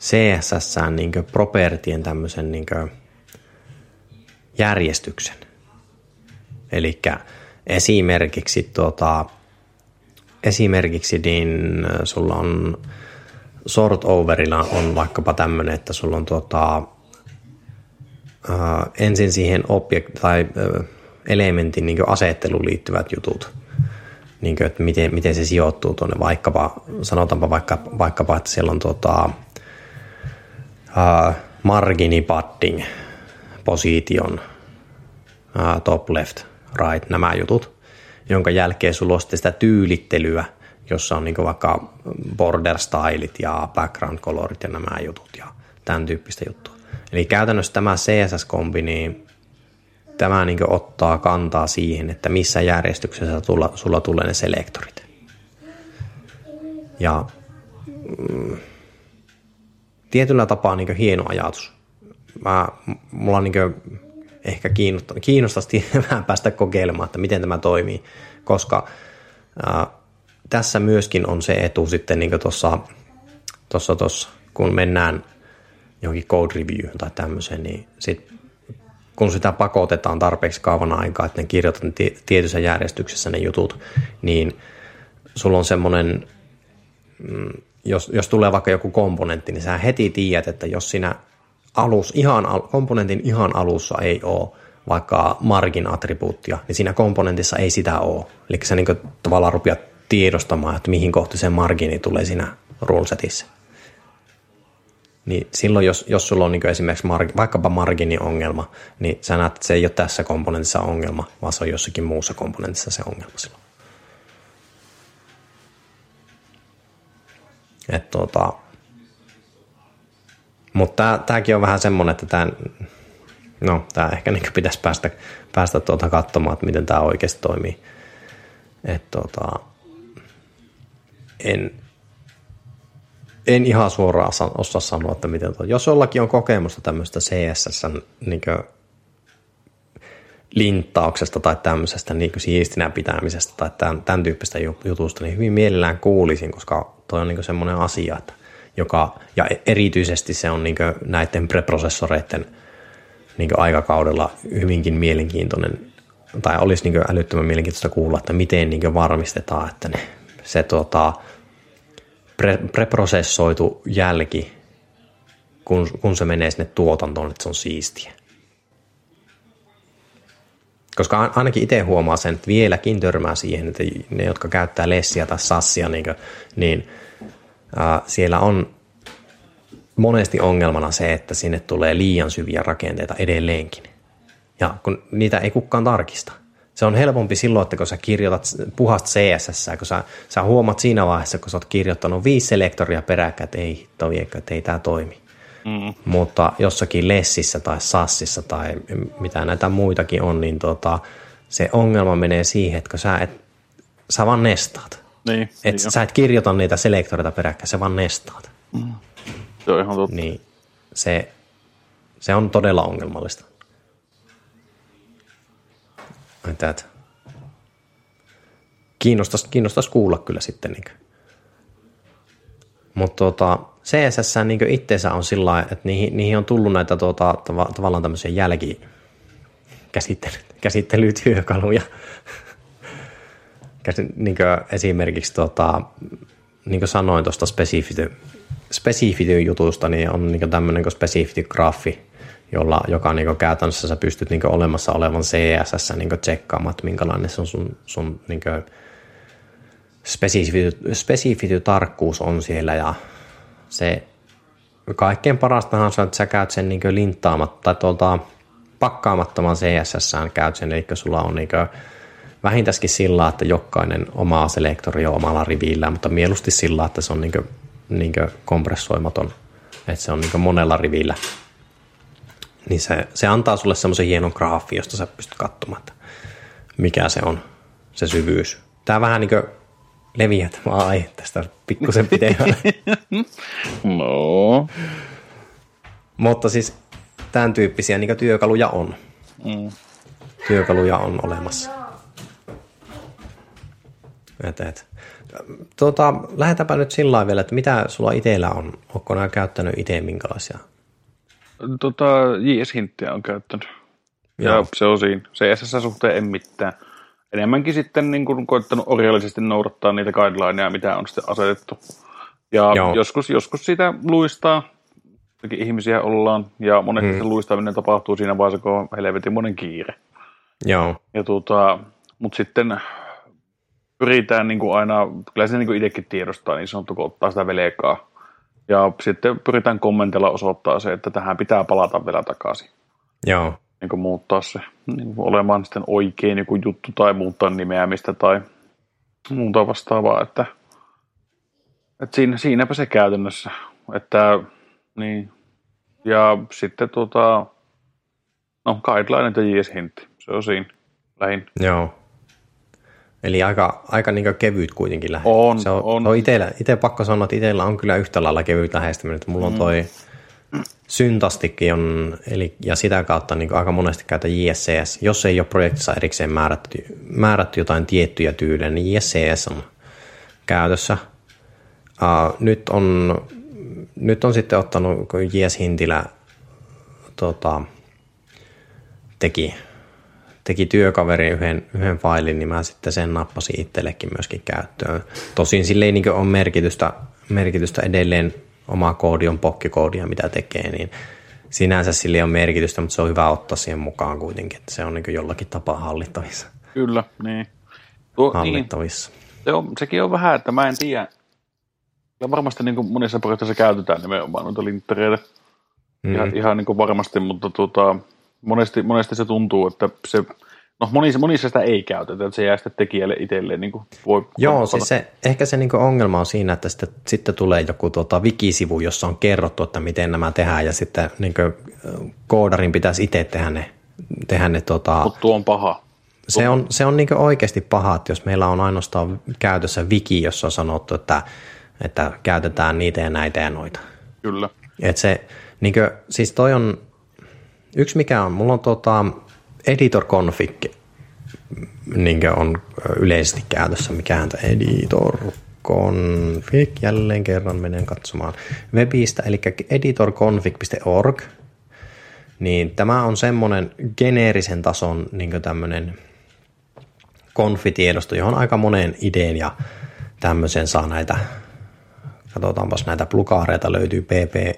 C S S:ään niin kuin propertien tämmöisen niin kuin järjestyksen. Eli esimerkiksi, tuota, esimerkiksi niin sulla on sort overilla on vaikkapa tämmöinen, että sulla on tuota, Uh, ensin siihen objek- tai uh, elementin niin asetteluun liittyvät jutut, niin kuin, että miten, miten se sijoittuu tuonne, vaikkapa, sanotaanpa vaikka, vaikkapa, että siellä on tuota, uh, margini padding, position, uh, top left, right, nämä jutut, jonka jälkeen sulla on sitten sitä tyylittelyä, jossa on niin vaikka border stylit ja background colorit ja nämä jutut ja tämän tyyppistä juttua. Eli käytännössä tämä C S S-kombi, niin tämä niin kuin ottaa kantaa siihen, että missä järjestyksessä tulla, sulla tulee ne selektorit. Ja mm, tietyllä tapaa niin kuin hieno ajatus. Mä, mulla niin kuin ehkä kiinnostaisi vähän päästä kokeilemaan, että miten tämä toimii, koska äh, tässä myöskin on se etu sitten niin kuin tuossa, tuossa, tuossa, kun mennään johonkin code reviewhyn tai tämmöiseen, niin sit, kun sitä pakotetaan tarpeeksi kauan aikaa, että ne kirjoitetaan tietyssä järjestyksessä ne jutut, niin sulla on semmoinen, jos, jos tulee vaikka joku komponentti, niin sä heti tiedät, että jos siinä alus, ihan, komponentin ihan alussa ei ole vaikka margin-attribuuttia, niin siinä komponentissa ei sitä ole. Eli sä niin kuin tavallaan rupeat tiedostamaan, että mihin kohti se margini tulee siinä rulesetissä. Niin silloin, jos, jos sulla on niin esimerkiksi marg, vaikkapa marginiongelma, niin sä näet, että se ei ole tässä komponentissa ongelma, vaan se on jossakin muussa komponentissa se ongelma silloin. Et tota, mutta tämäkin on vähän semmoinen, että tämä, no, tämä ehkä niin pitäisi päästä, päästä tuota katsomaan, että miten tämä oikeasti toimii. Et tota, en... En ihan suoraan osaa sanoa, että miten tuo. Jos jollakin on kokemusta tämmöistä C S S:n niin kuin linttauksesta tai tämmöisestä niin kuin siistinä pitämisestä tai tämän, tämän tyyppistä jutusta, niin hyvin mielellään kuulisin, koska toi on niin kuin semmoinen asia, että joka, ja erityisesti se on niin kuin näiden preprosessoreiden niin kuin aikakaudella hyvinkin mielenkiintoinen, tai olisi niin kuin älyttömän mielenkiintoista kuulla, että miten niin kuin varmistetaan, että ne, se tuota... preprosessoitu jälki, kun, kun se menee sinne tuotantoon, että se on siistiä. Koska ainakin itse huomaa sen, että vieläkin törmää siihen, että ne, jotka käyttää lessiä tai sassia, niin, kuin, niin äh, siellä on monesti ongelmana se, että sinne tulee liian syviä rakenteita edelleenkin. Ja kun niitä ei kukaan tarkista. Se on helpompi silloin, että kun sä kirjoitat puhasta C S S, kun sä, sä huomaat siinä vaiheessa, kun sä oot kirjoittanut viisi selektoria peräkkäin, että ei hitto viekö, että ei tää toimi. Mm. Mutta jossakin lessissä tai sassissa tai mitä näitä muitakin on, niin tota, se ongelma menee siihen, että kun sä, et, sä vaan nestaat. Niin, et, niin sä et kirjoita niitä selektoreita peräkkäin, sä vaan nestaat. Mm. Se on ihan totta. Niin, se, se on todella ongelmallista. Tätä. Kiinnostaisi, kiinnostaisi kuulla kyllä sitten. Niin. Mutta tuota, C S S niin itteensä on sillä lailla, että niihin, niihin on tullut näitä tuota, tava, tavallaan tämmöisiä jälkikäsittelytyökaluja. Niin esimerkiksi, tuota, niin kuin sanoin tuosta spesifity spesifity jutusta, niin on niin tämmöinen kuin spesifity graafi, jolla, joka niin käytännössä sä pystyt niin olemassa olevan C S S niin tsekkaamaan, että minkälainen se on sun, sun niin spesifity, spesifity tarkkuus on siellä, ja se kaikkein parastahan on, että sä käyt sen niin linttaamatta tai tuolta pakkaamattoman C S S:ään käyt sen, eli sulla on niin vähintäänkin sillä, että jokainen omaa selektori on omalla rivillään, mutta mieluusti sillä, että se on niin kuin, niin kuin kompressoimaton, että se on niin kuin monella rivillä. Niin se, se antaa sulle semmoisen hienon graafin, josta sä pystyt katsomaan, että mikä se on, se syvyys. Tää vähän niin kuin leviää tämä aihe tästä pikkusen pidemmän. No. Mutta siis tämän tyyppisiä niin kuin työkaluja on. Mm. Työkaluja on olemassa. Et, et. Tuota, lähdetäänpä nyt sillä lailla vielä, että mitä sulla itsellä on? Oletko nämä käyttänyt itse minkälaisia? Tota, JSHinttiä on käyttänyt. Joo. Ja se on siinä. C S S-suhteen en mitään. Enemmänkin sitten niin kun koittanut orjallisesti noudattaa niitä guidelineja, mitä on sitten asetettu. Ja joskus, joskus sitä luistaa. Jotenkin ihmisiä ollaan. Ja monesti hmm. luistaminen tapahtuu siinä vaiheessa, kun on helvetin monen kiire. Joo. Ja tuota, mutta sitten... Pyritään niin kuin aina, kyllä se niin kuin itsekin tiedostaa, niin sanottu, kun ottaa sitä velkaa. Ja sitten pyritään kommentilla osoittaa se, että tähän pitää palata vielä takaisin. Joo. Niin kuin muuttaa se, niin kuin olemaan sitten oikein joku juttu tai muuttaa nimeämistä tai muuta vastaavaa. Että, että siinä, siinäpä se käytännössä. Että, niin. Ja sitten tuota, no guidelinet ja JSHint, se on siinä lähin. Joo. Eli aika, aika niin kevyt kuitenkin lähe. On, se on. on. on itellä, ite pakko sanoa, että itsellä on kyllä yhtä lailla kevyt lähestyminen. Mulla on toi mm. syntastikin on, eli, ja sitä kautta niin aika monesti käytä J S C S. Jos ei ole projektissa erikseen määrätty, määrätty jotain tiettyjä tyylejä, niin J S C S on käytössä. Uh, nyt, on, nyt on sitten ottanut, kun JSHintillä tota, teki... teki työkaveri yhden, yhden failin, niin mä sitten sen nappasin itsellekin myöskin käyttöön. Tosin sille ei niin ole merkitystä, merkitystä edelleen, oma koodi on pokkikoodia, mitä tekee, niin sinänsä sille ei ole merkitystä, mutta se on hyvä ottaa siihen mukaan kuitenkin, että se on niin jollakin tapaa hallittavissa. Kyllä, niin. Tuo, hallittavissa. Niin. Se on, sekin on vähän, että mä en tiedä. Ja varmasti niin kuin monissa projekteissa käytetään nimenomaan noita linttereitä. Mm. Ihan, ihan niin kuin varmasti, mutta tuota... Monesti, monesti se tuntuu, että se, no monissa, monissa sitä ei käytetä, että se jää sitten tekijälle itselleen. Niin voi Joo, siis se, ehkä se niin ongelma on siinä, että sitten, sitten tulee joku tuota wikisivu, jossa on kerrottu, että miten nämä tehdään, ja sitten niin koodarin pitäisi itse tehdä ne. Tehdä ne tuota, Mutta tuo on paha. Se on, se on niin oikeasti paha, että jos meillä on ainoastaan käytössä wiki, jossa on sanottu, että, että käytetään niitä ja näitä ja noita. Kyllä. Että se, niin kuin, siis toi on... Yksi mikä on, mulla on tota editor config, niinkö on yleisesti käytössä, mikähän tämä editor config, jälleen kerran menen katsomaan webistä, eli editor config piste org, niin tämä on semmoinen geneerisen tason niinkö tämmöinen konfitiedosto, johon aika moneen ideen ja tämmöisen saa näitä, katsotaanpas näitä plugaareita löytyy pp.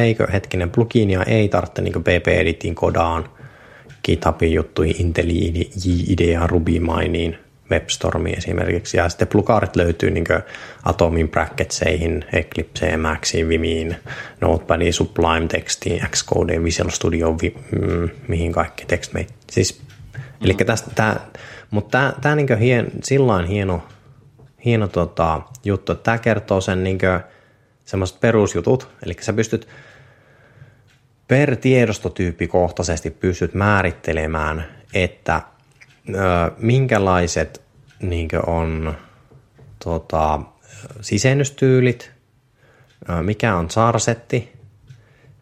Eikö hetkinen, pluginia ei tarvitse niin B B-editin kodaan, GitHubin juttuihin, IntelliJ:ään, RubyMineen, WebStormiin esimerkiksi. Ja sitten plugaarit löytyy niin Atomin, Bracketseihin, Eclipseen, Emaxiin, Vimiin, Notepadiin, Sublime, Textiin, Xcodeen, Visual Studio, vi, mm, mihin kaikki, TextMate. Siis, mm-hmm. Eli tästä, tää, mutta tämä, tämä niin hien, sillain hieno, hieno tota, juttu, että tämä kertoo sen... Niin sellaiset perusjutut, eli sä pystyt per tiedostotyyppi kohtaisesti pystyt määrittelemään, että ö, minkälaiset niinkö on tota, sisennystyylit, ö, mikä on charsetti,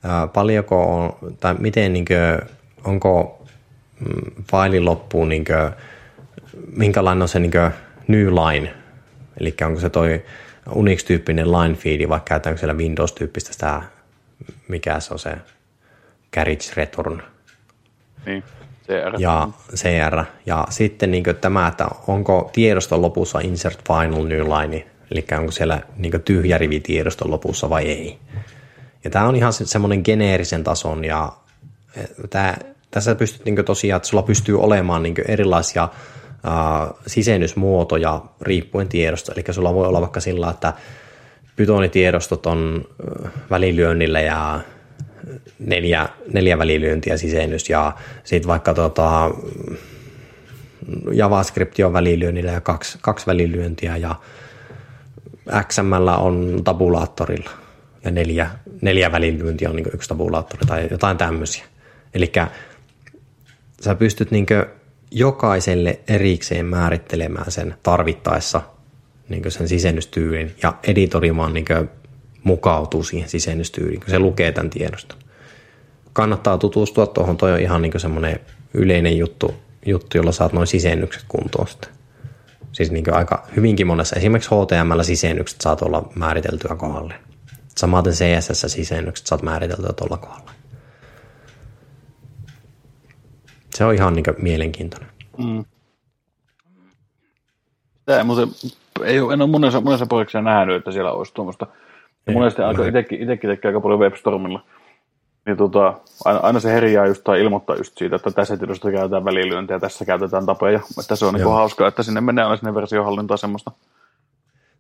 ö, paljonko on, tai miten niinkö, onko mm, failin loppuun niinkö, minkälainen on se niinkö new line, eli onko se toi Unix-tyyppinen line feedi, vaikka käytetäänkö siellä Windows-tyyppistä sitä, mikä se on se carriage return. Niin, C R. Ja C R. Ja sitten niin tämä, että onko tiedoston lopussa insert final new line, eli onko siellä niin kuin tyhjä rivitiedoston lopussa vai ei. Ja tämä on ihan semmoinen geneerisen tason, ja tämä, tässä pystyt niin kuin tosiaan, että sulla pystyy olemaan niin kuin erilaisia ää, sisennysmuotoja riippuen tiedosta, eli sulla voi olla vaikka sillä, että pytonitiedostot on välilyönnillä ja neljä, neljä välilyöntiä sisennys, ja sitten vaikka tota, JavaScript on välilyönnillä ja kaksi, kaksi välilyöntiä, ja X M L on tabulaattorilla, ja neljä, neljä välilyöntiä on niin kuin yksi tabulaattori tai jotain tämmöisiä. Eli sä pystyt niin kuin jokaiselle erikseen määrittelemään sen tarvittaessa niin sen sisennystyylin ja editorimaan niin mukautuu siihen sisennystyyliin, kun se lukee tämän tiedosta. Kannattaa tutustua tuohon, toi on ihan niin semmoinen yleinen juttu, juttu, jolla saat noin sisennykset kuntoon sitten. Siis niin aika hyvinkin monessa, esimerkiksi H T M L-sisennykset saat olla määriteltyä kohdalle. Samaten C S S-sisennykset saat määriteltyä tuolla kohdalla. Se on ihan niin mielenkiintoinen. Mm. Tämä muuten... Ei, en ole monessa, monessa projektissa nähnyt, että siellä olisi tuommoista. Monesti alkoi itsekin tekee aika paljon WebStormilla. Niin tota, aina, aina se herjaa just tai ilmoittaa just siitä, että tässä tiedosta käytetään välilyöntiä ja tässä käytetään tapeja. Että se on niin hauskaa, että sinne menee aina sinne versiohallintaa semmoista.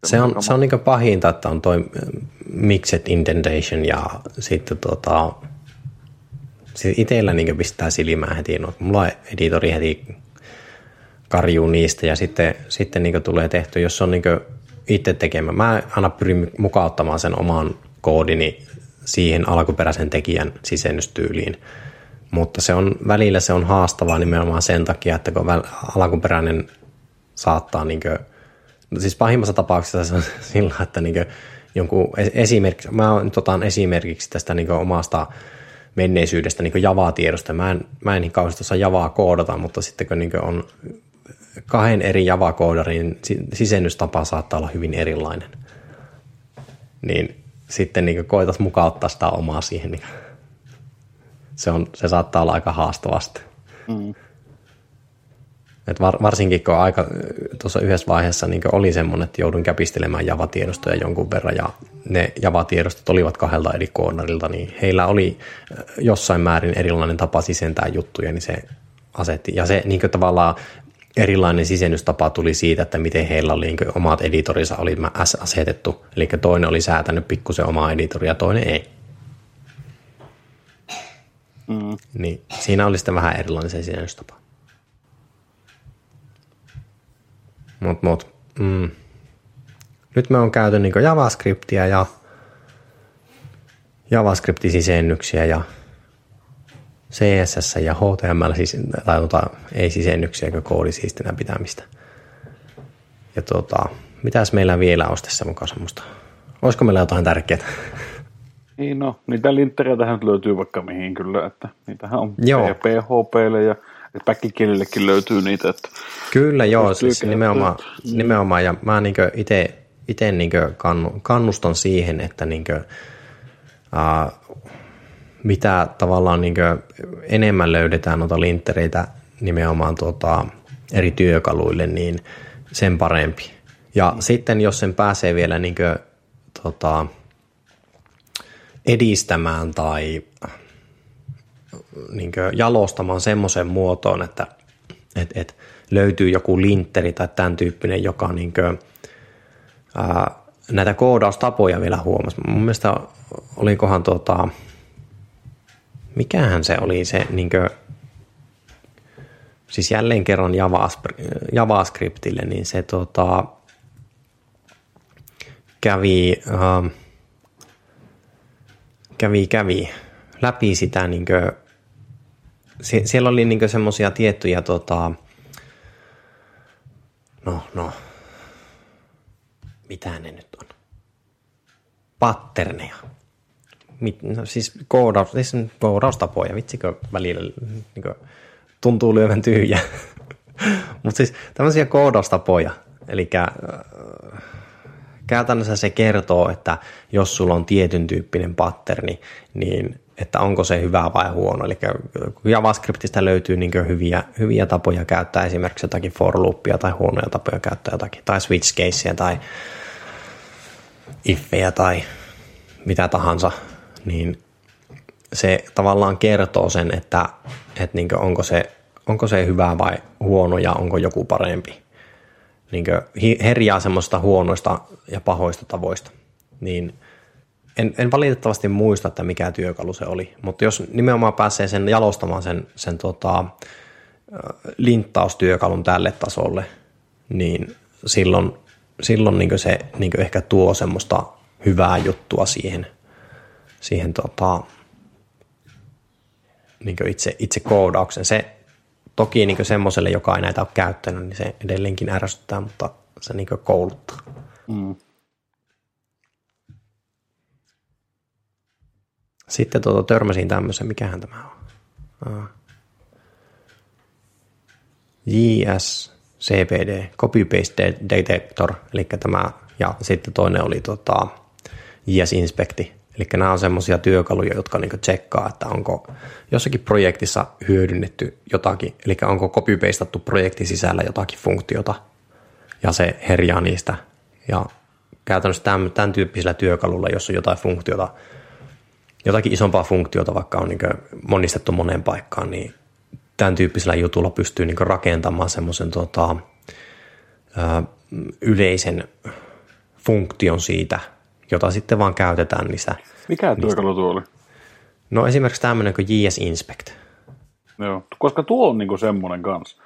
Se on, se on niin pahinta, että on toi mixed indentation ja sitten tota, sit itsellä niin pistää silmään heti. No, mulla on editori heti karjuu niistä ja sitten, sitten niin tulee tehty, jos se on niin itse tekemä. Mä aina pyrin mukauttamaan sen oman koodini siihen alkuperäisen tekijän sisennystyyliin, mutta se on, välillä se on haastavaa nimenomaan sen takia, että kun alkuperäinen saattaa, niin kuin, no siis pahimmassa tapauksessa se on sillä, että niin jonkun esimerkiksi, mä nyt otan esimerkiksi tästä niin omasta menneisyydestä niin Java-tiedosta. Mä en, mä en niin kauheasti osaa Javaa koodata, mutta sitten kun niin on kahden eri Java-koodarin sisennystapa saattaa olla hyvin erilainen, niin sitten niin koetat mukauttaa sitä omaa siihen. Niin se, on, se saattaa olla aika haastavasti. Mm. Et var, varsinkin kun aika tuossa yhdessä vaiheessa niin oli semmoinen, että joudun käpistelemään Java-tiedostoja jonkun verran, ja ne Java-tiedostot olivat kahdelta eri koodarilta, niin heillä oli jossain määrin erilainen tapa sisentää juttuja, niin se asetti. Ja se niin tavallaan erilainen sisennystapa tuli siitä, että miten heillä oli, niin omat editorinsa oli S-asetettu, eli toinen oli säätänyt pikkusen omaa editoria, toinen ei. Mm. Niin, siinä oli sitten vähän erilainen se sisennystapa. Mut, mut, mm. Nyt me on käyty niin JavaScriptia ja JavaScript-sisennyksiä ja C S S ja H T M L, siis, tai tuota, ei sisennyksiä, kun koodi siistinä pitämistä. Ja tuota, mitäs meillä vielä olisi tässä mukaan semmoista? Olisiko meillä jotain tärkeää? Niin no, niitä linttejä tähän löytyy vaikka mihin kyllä, että niitähän on P H P:lle ja päkkikielillekin löytyy niitä. Että kyllä joo, siis nimenomaan, nimenomaan, ja mä niin ite, ite niin kannustan siihen, että niin kuin, äh, mitä tavallaan niin enemmän löydetään noita linttereitä nimenomaan tuota, eri työkaluille, niin sen parempi. Ja mm. sitten jos sen pääsee vielä niin kuin, tota, edistämään tai niin kuin jalostamaan semmoisen muotoon, että et, et löytyy joku lintteri tai tämän tyyppinen, joka niin kuin, ää, näitä koodaustapoja vielä huomasi. Mun mielestä olikohan, tota, mikähän se oli se, niin kuin, siis jälleen kerran JavaScriptille, niin se tota, kävi, ää, kävi, kävi läpi sitä, niin kuin, sie- siellä oli niin semmoisia tiettyjä, tota, no, no, mitä ne nyt on, patterneja, Mit, no, siis, koodaus, siis koodaustapoja, vitsikö välillä niin kuin, tuntuu lyövän tyhjä, mutta siis tämmöisiä koodaustapoja, eli äh, käytännössä se kertoo, että jos sulla on tietyn tyyppinen patterni, niin että onko se hyvä vai huono. Eli JavaScriptistä löytyy niin hyviä, hyviä tapoja käyttää esimerkiksi jotakin for loopia tai huonoja tapoja käyttää jotakin, tai switch casea tai iffejä tai mitä tahansa, niin se tavallaan kertoo sen, että, että niin kuin onko, se, onko se hyvä vai huono ja onko joku parempi. Niin kuin herjaa semmoista huonoista ja pahoista tavoista. Niin en, en valitettavasti muista, että mikä työkalu se oli, mutta jos nimenomaan pääsee sen jalostamaan sen, sen tota, linttaustyökalun tälle tasolle, niin silloin, silloin niin kuin se niin kuin ehkä tuo semmoista hyvää juttua siihen, siihen tota, niin kuin itse, itse koodauksen. Se toki niin kuin semmoiselle, joka ei näitä ole käyttänyt, niin se edelleenkin ärsyttää, mutta se niin kuin kouluttaa. Mm. Sitten tuota, törmäsin tämmöisen, mikähän tämä on? Ah. J S C P D, Copy Paste Detector, eli tämä, ja sitten toinen oli tota, J S Inspecti. Eli nämä on semmoisia työkaluja, jotka niinku tsekkaa, että onko jossakin projektissa hyödynnetty jotakin, eli onko copy-pastattu projektin sisällä jotakin funktiota, ja se herjaa niistä. Ja käytännössä tämän, tämän tyyppisellä työkalulla, jos on jotain funktiota, jotakin isompaa funktiota, vaikka on niinku monistettu moneen paikkaan, niin tämän tyyppisellä jutulla pystyy niinku rakentamaan semmoisen tota, yleisen funktion siitä, jota sitten vaan käytetään niistä. Mikä työkalu tuo oli? No esimerkiksi tämmöinen kuin J S Inspect. Joo, koska tuo on niinku semmoinen kanssa.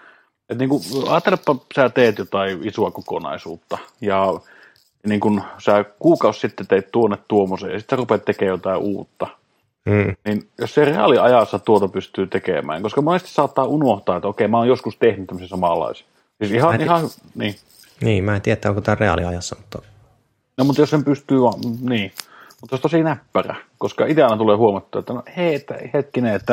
Että niinku, ajattelepa, sä teet jotain isoa kokonaisuutta, ja niinku, sä kuukausi sitten teit tuonne tuommoisen, ja sitten sä rupeat tekemään jotain uutta. Mm. Niin jos se reaaliajassa tuota pystyy tekemään, koska monesti saattaa unohtaa, että okei, mä oon joskus tehnyt tämmöisen samanlaisen. Siis ihan, ihan, tiedä. niin. Niin, mä en tiedä, onko tämä reaaliajassa, mutta... No, mutta jos sen pystyy, niin. Mutta se on tosi näppärä, koska itse aina tulee huomattua, että no hei, että, hetkinen, että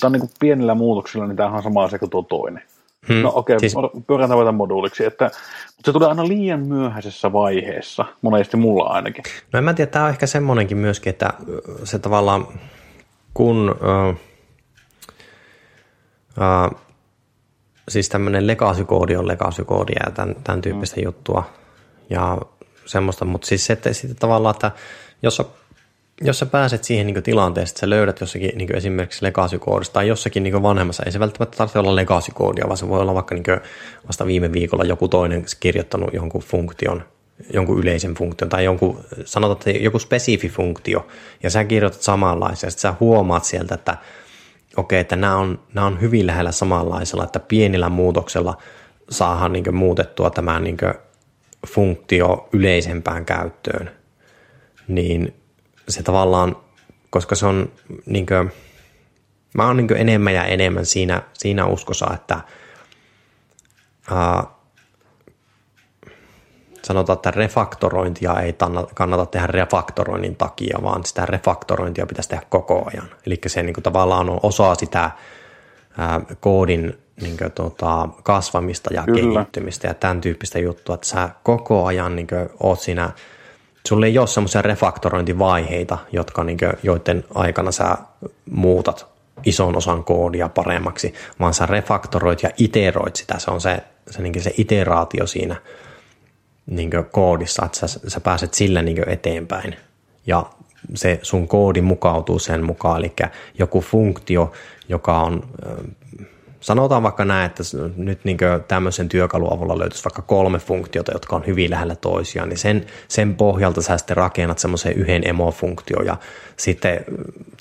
tämä on niin kuin pienillä muutoksilla, niin tämähän on sama asia kuin tuo toinen. Hmm. No okei, okay, siis... pyörään tavoitan moduuliksi, että, mutta se tulee aina liian myöhäisessä vaiheessa, monesti mulla ainakin. No en mä tiedä, tämä on ehkä semmoinenkin myöskin, että se tavallaan, kun äh, äh, siis tämmöinen legacy-koodi on legacy-koodi ja tämän, tämän tyyppistä hmm. juttua, ja semmoista, mutta siis se sitten tavallaan, että jos sä, jos sä pääset siihen niin tilanteeseen, että sä löydät jossakin niin esimerkiksi legacy-koodista tai jossakin niin vanhemmassa, ei se välttämättä tarvitse olla legacy-koodia, vaan se voi olla vaikka niin vasta viime viikolla joku toinen kirjoittanut jonkun funktion, jonkun yleisen funktion tai jonkun, sanotaan, että joku spesifi funktio ja sä kirjoitat samanlaisia ja sitten sä huomaat sieltä, että okei, että nämä on, nämä on hyvin lähellä samanlaisella, että pienillä muutoksella saadaan niin muutettua tämä niin funktio yleisempään käyttöön, niin se tavallaan, koska se on niin kuin, mä oon niin kuin enemmän ja enemmän siinä, siinä uskossa, että ää, sanotaan, että refaktorointia ei kannata tehdä refaktoroinnin takia, vaan sitä refaktorointia pitäisi tehdä koko ajan. Eli se niin kuin tavallaan on osa sitä ää, koodin niin kuin, tota, kasvamista ja Kyllä. kehittymistä ja tämän tyyppistä juttua, että sä koko ajan niin kuin, oot siinä, sulla ei ole semmoisia refaktorointivaiheita, jotka, niin kuin, joiden aikana sä muutat ison osan koodia paremmaksi, vaan sä refaktoroit ja iteroit sitä, se on se, se, niin kuin, se iteraatio siinä niin kuin, koodissa, että sä, sä pääset sillä niin kuin, eteenpäin ja se sun koodi mukautuu sen mukaan, eli joku funktio, joka on... Sanotaan vaikka näin, että nyt niin tämmöisen työkalun avulla löytyisi vaikka kolme funktiota, jotka on hyvin lähellä toisiaan, niin sen, sen pohjalta sä sitten rakennat semmoisen yhden emofunktioon ja sitten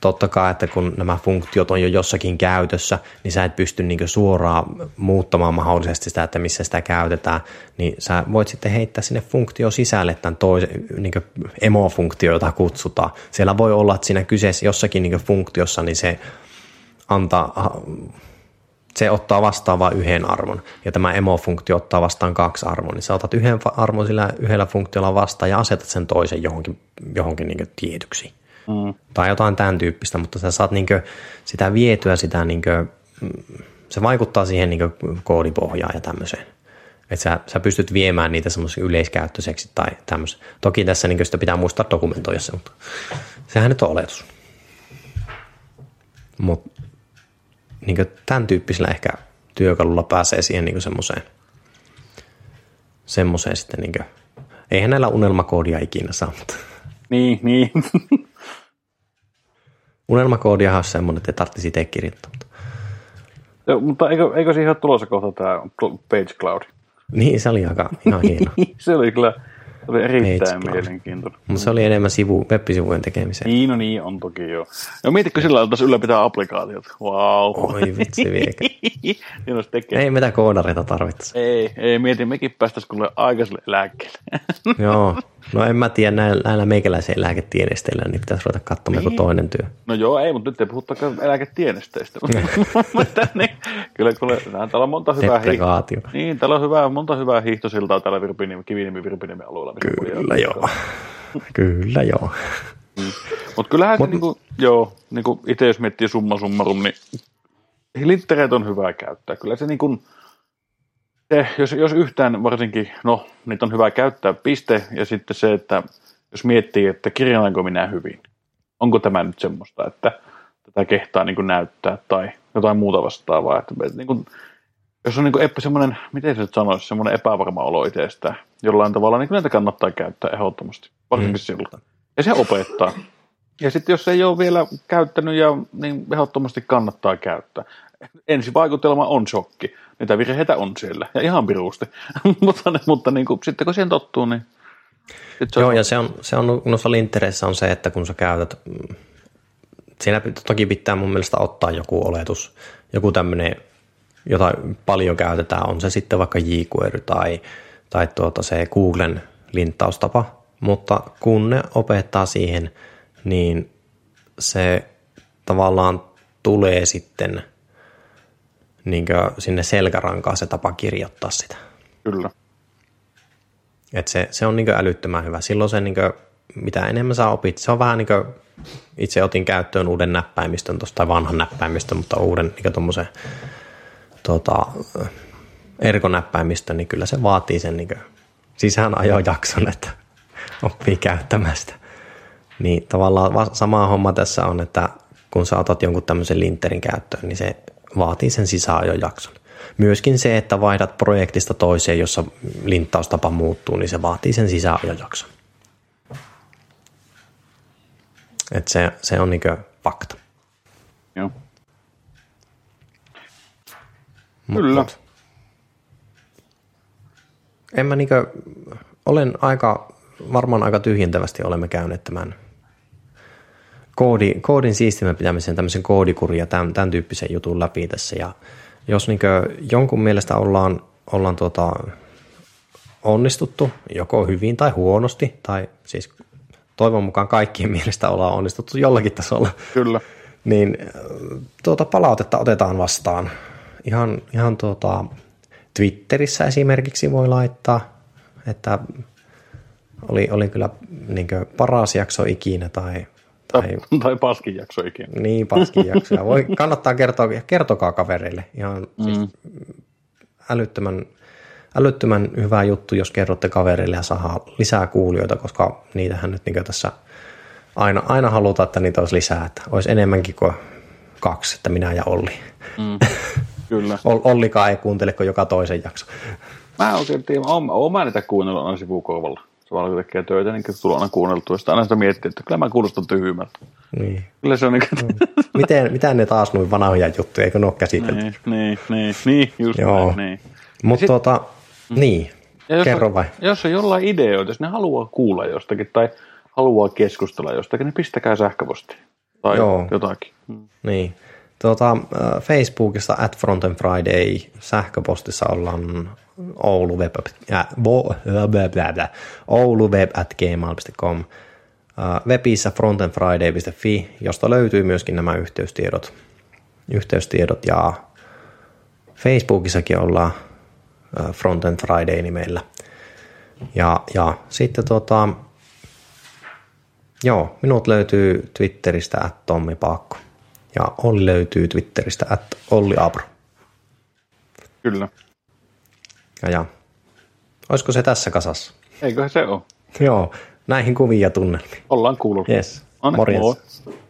totta kai, että kun nämä funktiot on jo jossakin käytössä, niin sä et pysty niin suoraan muuttamaan mahdollisesti sitä, että missä sitä käytetään, niin sä voit sitten heittää sinne funktio sisälle tämän toisen niin emofunktio, jota kutsutaan. Siellä voi olla, että siinä kyseessä jossakin niin funktiossa, niin se antaa... Se ottaa vastaan vain yhden arvon, ja tämä emo-funktio ottaa vastaan kaksi arvoa, niin sä otat yhden arvon sillä yhdellä funktiolla vastaan ja asetat sen toisen johonkin, johonkin niin kuin tietyksi. Mm. Tai jotain tämän tyyppistä, mutta sä saat niin kuin sitä vietyä, sitä niin kuin, se vaikuttaa siihen niin kuin koodipohjaan ja tämmöiseen. Että sä, sä pystyt viemään niitä semmoisen yleiskäyttöiseksi tai tämmöisen. Toki tässä niin kuin sitä pitää muistaa dokumentoida se, mutta sehän nyt on oletus. Mutta niin tämän tyyppisellä ehkä työkalulla pääsee siihen niin semmoiseen, semmoiseen sitten niin Eihän näillä unelmakoodia ikinä saa. Niin, niin. Unelmakoodiahan on semmoinen, että ei tarvitsisi itse kirjoittaa. Joo, mutta eikö, eikö siihen ole tulossa kohta tämä Page Cloud? Niin, se oli aika ihan hieno. Se oli kyllä se oli erittäin mielenkiintoinen. Mutta se oli enemmän sivu, web-sivujen tekemiseen. Niin, no niin, on toki joo. Ja mietitkö sillä lailla, että ylläpitää applikaatiot? Vau. Wow. Oi vitsi viekä. Niin olisi tekee. Ei mitä koodareita tarvittaisi. Ei, ei mieti, mekin päästäisiin kuule aikaiselle eläkkeelle. Joo. No en mä tiedä, näillä meikäläisen eläketienestäjillä, niin pitäisi ruveta katsomaan niin. Joku toinen työ. No joo, ei, mutta nyt ei puhuttakaan eläketienestäjistä. Kyllä, kyllä, täällä on monta hyvää hiihtosiltaa. Niin, täällä on hyvää, monta hyvää hiihtosiltaa täällä Kiviniemi-Virpiniemen alueella. Kyllä joo, kyllä joo. Mm. Mutta kyllähän Mut, se, niinku, joo, niinku itse jos miettii summa summarum, niin linttereet on hyvää käyttää. Kyllä se niin kuin... Se, jos, jos yhtään varsinkin, no niitä on hyvä käyttää, piste, ja sitten se, että jos miettii, että kirjaanko minä hyvin, onko tämä nyt semmoista, että tätä kehtaa niin kuin näyttää tai jotain muuta vastaavaa. Että, niin kuin, jos on niin kuin semmoinen, miten se nyt sanoisi, semmoinen epävarma olo itsestä jollain tavalla, niin näitä kannattaa käyttää ehdottomasti, varsinkin hmm. silloin. Ja se opettaa. Ja sitten jos ei ole vielä käyttänyt, ja, niin ehdottomasti kannattaa käyttää. Ensivaikutelma on shokki. Niitä virheitä on siellä, ja ihan piruusti. mutta mutta niin kuin, sitten kun siihen tottuu, niin... Joo, on... ja se on, se on noissa linttereissä on se, että kun sä käytät... Siinä toki pitää mun mielestä ottaa joku oletus, joku tämmöinen, jota paljon käytetään, on se sitten vaikka jQuery tai, tai tuota se Googlen linttaustapa, mutta kun ne opettaa siihen, niin se tavallaan tulee sitten... niin sinne selkärankaan se tapa kirjoittaa sitä. Kyllä. Et se, se on niin älyttömän hyvä. Silloin se, niin kuin, mitä enemmän sä opit, se on vähän niin kuin, itse otin käyttöön uuden näppäimistön, tosta, tai vanhan näppäimistön, mutta uuden niin tuommoisen tota, ergonäppäimistön, niin kyllä se vaatii sen niin sisäänajojakson, että oppii käyttämään sitä. Niin tavallaan sama homma tässä on, että kun sä otat jonkun tämmöisen lintterin käyttöön, niin se vaatii sen sisäänajojakson. Myöskin se, että vaihdat projektista toiseen, jossa linttaustapa muuttuu, niin se vaatii sen sisäänajojakson. Että se, se on niinkö fakta. Joo. Mut, Kyllä. Mut, en mä niinkö, olen aika, varmaan aika tyhjentävästi olemme käyneet tämän Koodi, koodin siistimän pitämisen, tämmöisen koodikurin ja tämän, tämän tyyppisen jutun läpi tässä. Ja jos niin jonkun mielestä ollaan, ollaan tuota onnistuttu, joko hyvin tai huonosti, tai siis toivon mukaan kaikkien mielestä ollaan onnistuttu jollakin tasolla. Kyllä. Niin tuota palautetta otetaan vastaan. Ihan, ihan tuota Twitterissä esimerkiksi voi laittaa, että oli, oli kyllä niin paras jakso ikinä tai... Tai, tai paskin jakso ikinä. Niin, paskin jaksoja. Voi, kannattaa kertoa, kertokaa kaverille. Ihan mm. siis älyttömän, älyttömän hyvä juttu, jos kerrotte kaverille ja saa lisää kuulijoita, koska niitähän nyt niin tässä aina, aina halutaan, että niitä olisi lisää. Että olisi enemmänkin kuin kaksi, että minä ja Olli. Mm. Kyllä. Ollikaan ei kuuntele kuin joka toisen jakso. Mä oikein tiedän, oon mä niitä kuunnellut aina sivukorvalla. Samalla kun tekee töitä, niin tulee aina kuunneltua. Sitä aina sitä miettii, että kyllä mä kuulostan tyhjymältä. Niin. Kyllä se on niin kuin... Miten, mitään ne taas nuin vanhoja juttuja, eikö ne ole käsitelty? Niin, niin, niin, niin just Joo. näin. Niin. Mutta tuota, niin, kerro vai? Jos on jollain ideoita, jos ne haluaa kuulla jostakin tai haluaa keskustella jostakin, niin pistäkää sähköpostiin tai Joo. jotakin. Niin. Tuota, Facebookissa at Frontend Friday sähköpostissa ollaan Oulu web, äh, Oulu web at gmail piste com, webissä frontendfriday piste fi, josta löytyy myöskin nämä yhteystiedot, yhteystiedot ja Facebookissakin ollaan Frontend Friday nimellä. Ja, ja sitten tota, joo, minut löytyy Twitteristä at Tommi Paakko. Ja Olli löytyy Twitteristä, at Olli Abro. Kyllä. Ja, ja olisiko se tässä kasassa? Eiköhän se ole. Joo, näihin kuviin ja tunnelmiin. Ollaan kuullut. Yes. Morjens.